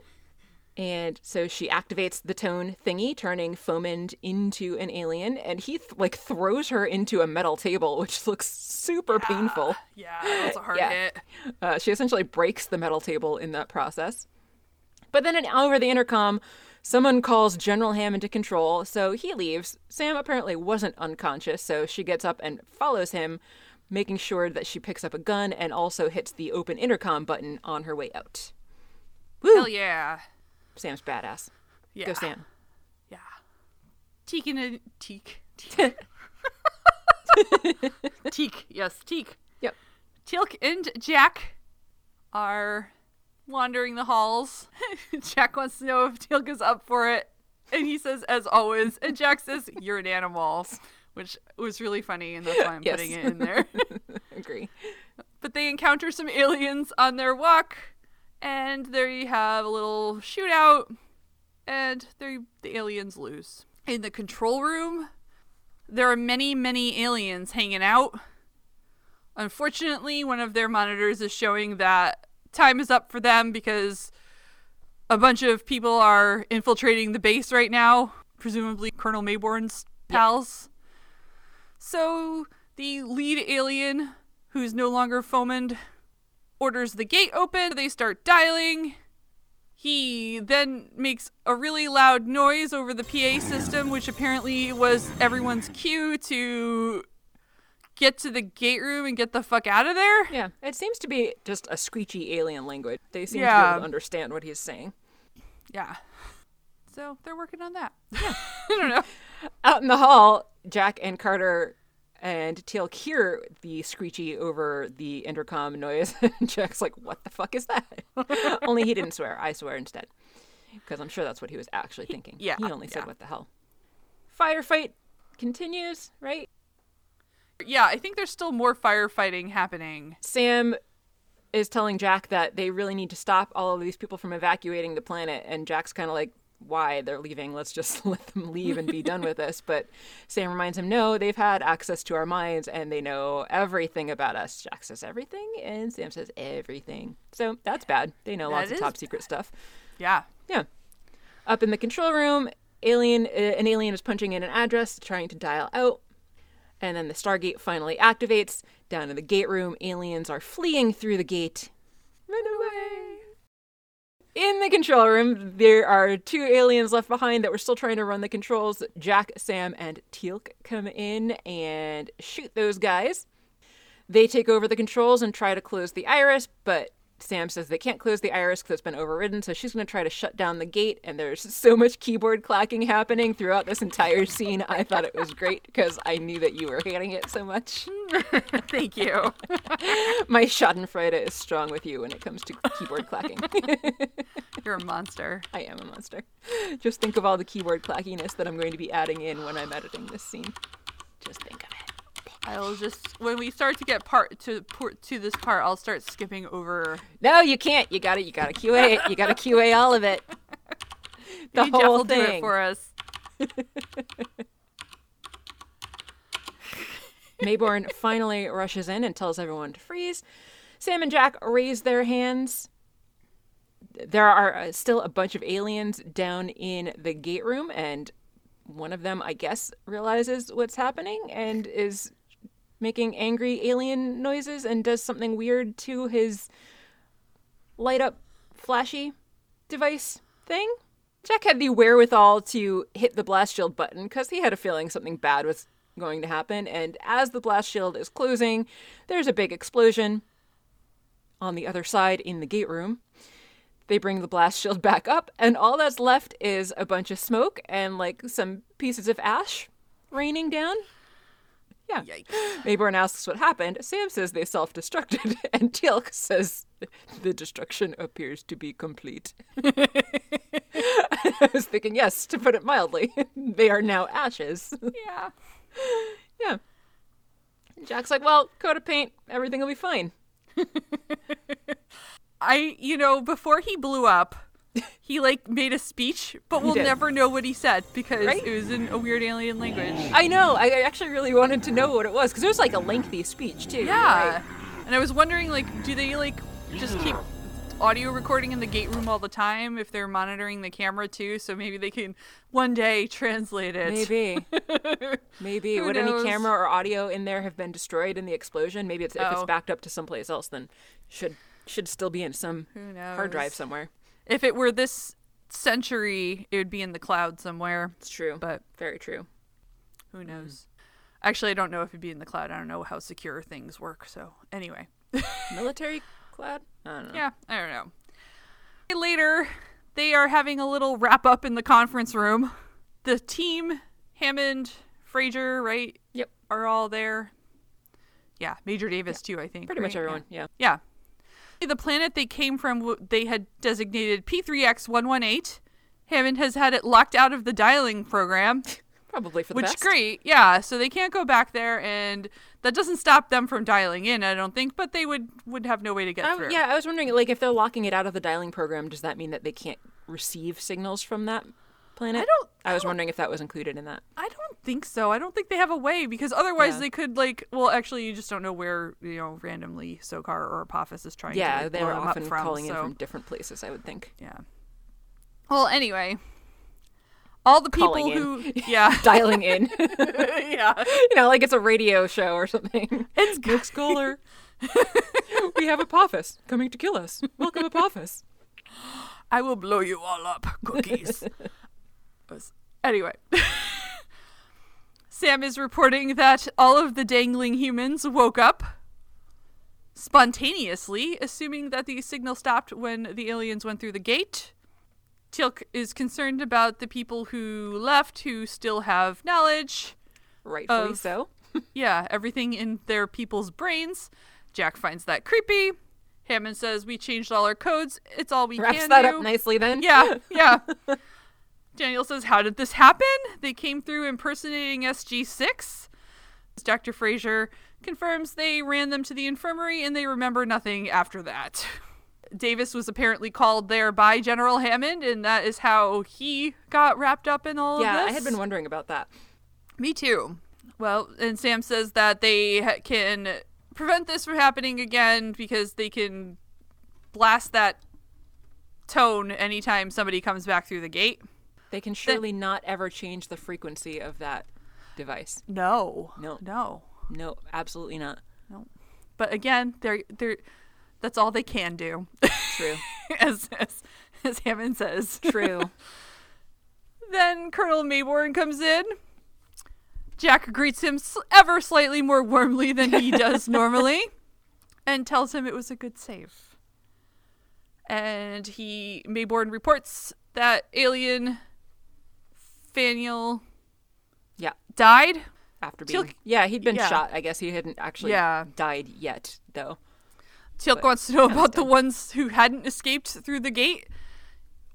And so she activates the tone thingy, turning Foamond into an alien. And he, th- like, throws her into a metal table, which looks super yeah. painful. Yeah, that's a hard yeah. hit. Uh, she essentially breaks the metal table in that process. But then over the intercom, someone calls General Hammond to control, so he leaves. Sam apparently wasn't unconscious, so she gets up and follows him, making sure that she picks up a gun and also hits the open intercom button on her way out. Woo! Hell yeah. Sam's badass. Yeah. Go, Sam. Yeah. Teak and a... Teak. Teak. Teak. Yes, Teak. Yep. Teal'c and Jack are... wandering the halls. Jack wants to know if Teal'c is up for it. And he says, as always. And Jack says, you're an animal. Which was really funny, and that's why I'm yes. putting it in there. Agree. But they encounter some aliens on their walk. And there you have a little shootout. And the aliens lose. In the control room, there are many, many aliens hanging out. Unfortunately, one of their monitors is showing that time is up for them because a bunch of people are infiltrating the base right now, presumably Colonel Maybourne's pals. Yep. So the lead alien, who's no longer Foamond, orders the gate open. They start dialing. He then makes a really loud noise over the P A system, which apparently was everyone's cue to... get to the gate room and get the fuck out of there. Yeah, it seems to be just a screechy alien language. They seem yeah. to be able to understand what he's saying. Yeah. So they're working on that. Yeah. I don't know. Out in the hall, Jack and Carter and Teal'c hear the screechy over the intercom noise. Jack's like, what the fuck is that? Only he didn't swear. I swear instead. Because I'm sure that's what he was actually he, thinking. Yeah. He only yeah. said, what the hell. Firefight continues, right? Yeah, I think there's still more firefighting happening. Sam is telling Jack that they really need to stop all of these people from evacuating the planet. And Jack's kind of like, why? They're leaving. Let's just let them leave and be done with this. But Sam reminds him, no, they've had access to our minds and they know everything about us. Jack says everything and Sam says everything. So that's bad. They know that lots of top bad. secret stuff. Yeah. Yeah. Up in the control room, alien uh, an alien is punching in an address, trying to dial out. And then the Stargate finally activates. Down in the gate room, aliens are fleeing through the gate. Run away! In the control room, there are two aliens left behind that were still trying to run the controls. Jack, Sam, and Teal'c come in and shoot those guys. They take over the controls and try to close the iris, but Sam says they can't close the iris because it's been overridden, so she's going to try to shut down the gate, and there's so much keyboard clacking happening throughout this entire scene. I thought it was great because I knew that you were hating it so much. Thank you. My schadenfreude is strong with you when it comes to keyboard clacking. You're a monster. I am a monster. Just think of all the keyboard clackiness that I'm going to be adding in when I'm editing this scene. Just think of it. I'll just, when we start to get part to to this part, I'll start skipping over. No, you can't. You got it. You got to Q A it. You got to Q A all of it. The Maybe whole Jeff will thing do it for us. Maybourne finally rushes in and tells everyone to freeze. Sam and Jack raise their hands. There are still a bunch of aliens down in the gate room, and one of them, I guess, realizes what's happening and is making angry alien noises and does something weird to his light-up flashy device thing. Jack had the wherewithal to hit the blast shield button because he had a feeling something bad was going to happen. And as the blast shield is closing, there's a big explosion on the other side in the gate room. They bring the blast shield back up, and all that's left is a bunch of smoke and, like, some pieces of ash raining down. Yeah. Yikes. Maybourne asks what happened. Sam says they self-destructed, and Teal'c says the destruction appears to be complete. I was thinking, yes, to put it mildly, they are now ashes. Yeah. Yeah. Jack's like, well, coat of paint, everything will be fine. I, you know, before he blew up, he, like, made a speech, but we'll never know what he said because right? It was in a weird alien language. I know. I actually really wanted to know what it was because it was, like, a lengthy speech, too. Yeah. Right? And I was wondering, like, do they, like, just keep audio recording in the gate room all the time if they're monitoring the camera, too? So maybe they can one day translate it. Maybe. Maybe. Who Would knows? Any camera or audio in there have been destroyed in the explosion? Maybe it's, if oh. it's backed up to someplace else, then should... should still be in some hard drive somewhere. If it were this century, it would be in the cloud somewhere. It's true. But very true. Who knows? Mm. Actually, I don't know if it'd be in the cloud. I don't know how secure things work. So anyway. Military cloud? I don't know. Yeah, I don't know. Later, they are having a little wrap up in the conference room. The team, Hammond, Frazier, right? Yep. Are all there. Yeah. Major Davis yeah. too, I think. Pretty right? much everyone. Yeah. Yeah. yeah. The planet they came from, they had designated P three X one eighteen. Hammond has had it locked out of the dialing program. Probably for the which best. Which, great, yeah. So they can't go back there, and that doesn't stop them from dialing in, I don't think, but they would, would have no way to get um, through. Yeah, I was wondering, like, if they're locking it out of the dialing program, does that mean that they can't receive signals from that planet? I don't... I was I don't, wondering if that was included in that. I don't think so. I don't think they have a way, because otherwise yeah. they could, like... Well, actually, you just don't know where, you know, randomly SOCAR or Apophis is trying yeah, to... Yeah, like, they were often from, calling so. in from different places, I would think. Yeah. Well, anyway... All the people Calling who... In. Yeah. Dialing in. yeah. You know, like it's a radio show or something. It's Luke Scholar. We have Apophis coming to kill us. Welcome, Apophis. I will blow you all up, cookies. Anyway, Sam is reporting that all of the dangling humans woke up spontaneously, assuming that the signal stopped when the aliens went through the gate. Teal'c is concerned about the people who left who still have knowledge. Rightfully of, so. yeah, everything in their people's brains. Jack finds that creepy. Hammond says, we changed all our codes. It's all we Wraps can do. Wraps that up nicely then. Yeah, yeah. Daniel says, how did this happen? They came through impersonating S G six. Doctor Frazier confirms they ran them to the infirmary and they remember nothing after that. Davis was apparently called there by General Hammond, and that is how he got wrapped up in all yeah, of this. Yeah, I had been wondering about that. Me too. Well, and Sam says that they ha- can prevent this from happening again because they can blast that tone anytime somebody comes back through the gate. They can surely then, not ever change the frequency of that device. No. No. No. No, absolutely not. No. But again, they're they're that's all they can do. True. as, as as Hammond says. True. Then Colonel Maybourne comes in. Jack greets him sl- ever slightly more warmly than he does normally and tells him it was a good save. And he, Maybourne reports that alien Faniel yeah. died. After being, Teal'c- yeah, he'd been yeah. shot. I guess he hadn't actually yeah. died yet, though. Teal'c but wants to know about the ones who hadn't escaped through the gate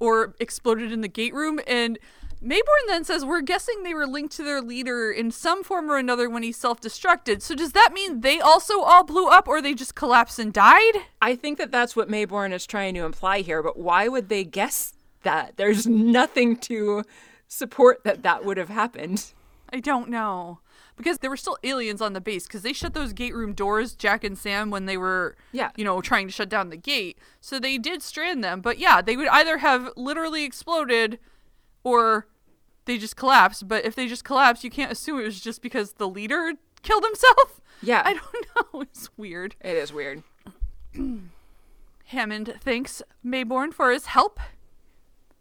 or exploded in the gate room. And Maybourne then says, we're guessing they were linked to their leader in some form or another when he self-destructed. So does that mean they also all blew up or they just collapsed and died? I think that that's what Maybourne is trying to imply here. But why would they guess that? There's nothing to support that that would have happened. I don't know. Because there were still aliens on the base because they shut those gate room doors, Jack and Sam, when they were, yeah. you know, trying to shut down the gate. So they did strand them. But yeah, they would either have literally exploded or they just collapsed. But if they just collapsed, you can't assume it was just because the leader killed himself. Yeah. I don't know. It's weird. It is weird. Hammond thanks Maybourne for his help.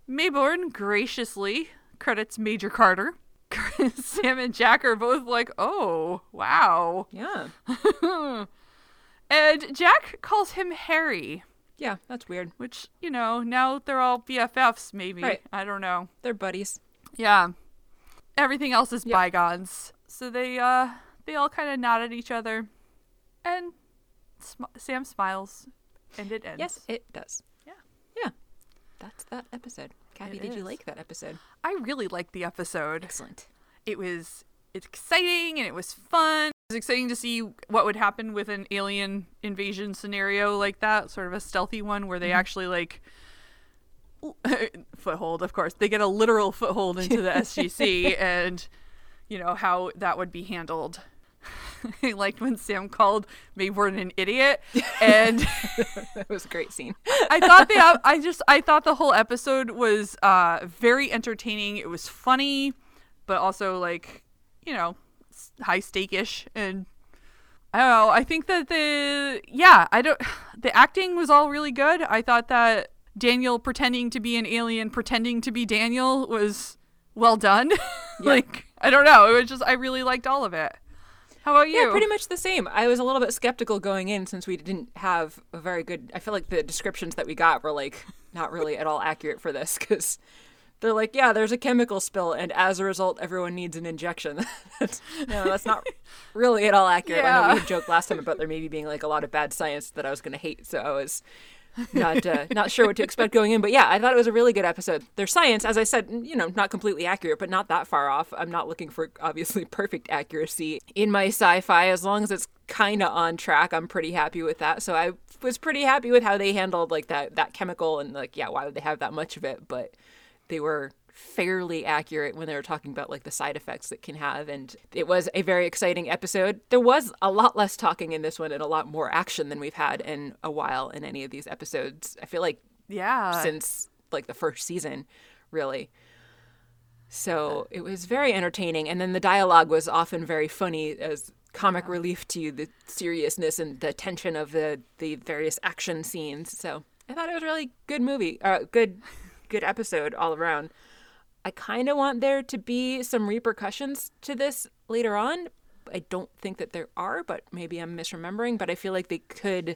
Maybourne graciously credits Major Carter. Sam and Jack are both like, oh, wow. Yeah. And Jack calls him Harry. Yeah, that's weird. Which, you know, now they're all B F Fs, maybe. Right. I don't know. They're buddies. Yeah. Everything else is yep. bygones. So they uh, they all kind of nod at each other. And sm- Sam smiles. And it ends. Yes, it does. Yeah. Yeah. That's that episode. Kathy, did you like that episode? I really liked the episode. Excellent. It was it's exciting and it was fun. It was exciting to see what would happen with an alien invasion scenario like that, sort of a stealthy one where they mm-hmm. actually like foothold, of course. They get a literal foothold into the S G C and, you know, how that would be handled. I liked when Sam called Maybourne an idiot, and that was a great scene. I thought the I just I thought the whole episode was uh, very entertaining. It was funny, but also like you know high stake-ish, and I don't know. I think that the yeah I don't the acting was all really good. I thought that Daniel pretending to be an alien, pretending to be Daniel, was well done. Yeah. Like I don't know. It was just I really liked all of it. How about you? Yeah, pretty much the same. I was a little bit skeptical going in since we didn't have a very good... I feel like the descriptions that we got were, like, not really at all accurate for this because they're like, yeah, there's a chemical spill, and as a result, everyone needs an injection. No, that's not really at all accurate. Yeah. I know we had joked last time about there maybe being, like, a lot of bad science that I was going to hate, so I was not uh, not sure what to expect going in. But, yeah, I thought it was a really good episode. Their science, as I said, you know, not completely accurate, but not that far off. I'm not looking for, obviously, perfect accuracy in my sci-fi. As long as it's kind of on track, I'm pretty happy with that. So I was pretty happy with how they handled, like, that, that chemical and, like, yeah, why would they have that much of it? But they were fairly accurate when they were talking about, like, the side effects that can have. And it was a very exciting episode. There was a lot less talking in this one and a lot more action than we've had in a while in any of these episodes. I feel like yeah, since, like, the first season, really. So it was very entertaining. And then the dialogue was often very funny as comic yeah. relief to the seriousness and the tension of the, the various action scenes. So I thought it was a really good movie. Uh, good, good episode all around. I kind of want there to be some repercussions to this later on. I don't think that there are, but maybe I'm misremembering. But I feel like they could,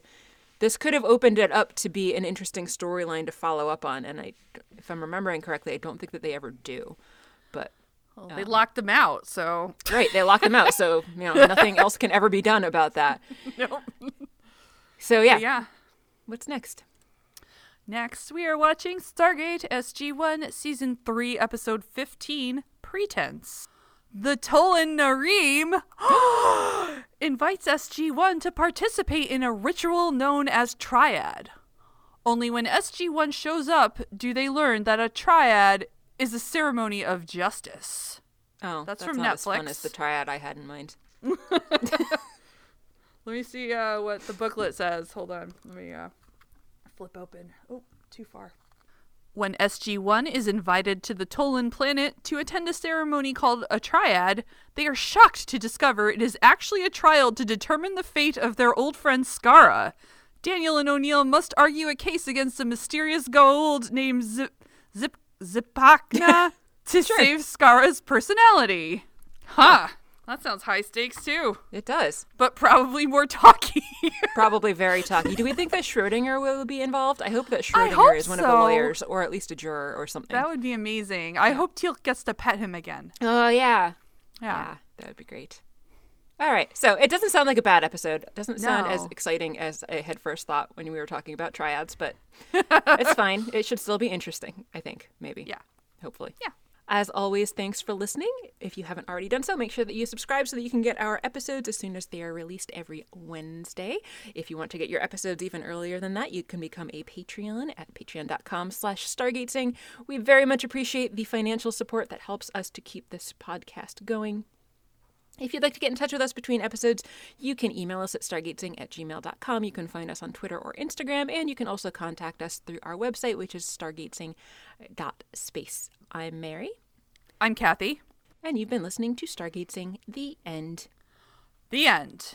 this could have opened it up to be an interesting storyline to follow up on. And I, if I'm remembering correctly, I don't think that they ever do. But well, um, they locked them out, so right, they locked them out, so you know nothing else can ever be done about that. Nope. So yeah, yeah. What's next? Next, we are watching Stargate S G one Season three, Episode fifteen, Pretense. The Tolan Nareem invites S G one to participate in a ritual known as Triad. Only when S G one shows up do they learn that a Triad is a ceremony of justice. Oh, that's, that's from not Netflix. As fun as the Triad I had in mind. Let me see uh, what the booklet says. Hold on. Let me... Uh... flip open. Oh, too far. When S G one is invited to the Tolan planet to attend a ceremony called a triad, they are shocked to discover it is actually a trial to determine the fate of their old friend Skara, Daniel and O'Neill must argue a case against a mysterious Gua'uld named Zip Zip Zipakna to sure. save Skara's personality. Huh. That sounds high stakes too. It does. But probably more talky. Probably very talky. Do we think that Schrodinger will be involved? I hope that Schrodinger hope is one so. of the lawyers, or at least a juror or something. That would be amazing. Yeah. I hope Teal gets to pet him again. Oh, uh, yeah. yeah. Yeah. That would be great. All right. So it doesn't sound like a bad episode. It doesn't sound no. as exciting as I had first thought when we were talking about triads, but it's fine. It should still be interesting, I think. Maybe. Yeah. Hopefully. Yeah. As always, thanks for listening. If you haven't already done so, make sure that you subscribe so that you can get our episodes as soon as they are released every Wednesday. If you want to get your episodes even earlier than that, you can become a Patreon at patreon.com slash stargazing. We very much appreciate the financial support that helps us to keep this podcast going. If you'd like to get in touch with us between episodes, you can email us at stargazing at gmail dot com. You can find us on Twitter or Instagram, and you can also contact us through our website, which is stargazing dot space. I'm Mary. I'm Kathy. And you've been listening to Stargazing, The End. The End.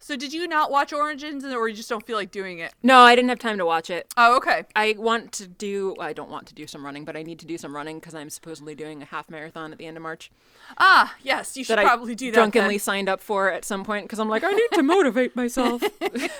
So did you not watch Origins, or you just don't feel like doing it? No, I didn't have time to watch it. Oh, okay. I want to do, well, I don't want to do some running, but I need to do some running because I'm supposedly doing a half marathon at the end of March. Ah, yes, you should probably I do that drunkenly then. Signed up for at some point because I'm like, I need to motivate myself. I'm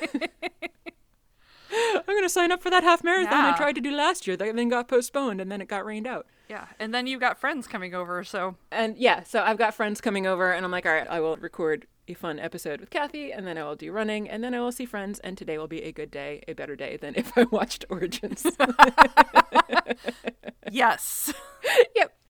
going to sign up for that half marathon yeah. I tried to do last year that then got postponed and then it got rained out. Yeah. And then you've got friends coming over, so. And yeah, so I've got friends coming over and I'm like, all right, I will record a fun episode with Kathy, and then I will do running, and then I will see friends, and today will be a good day, a better day than if I watched Origins. Yes. Yep.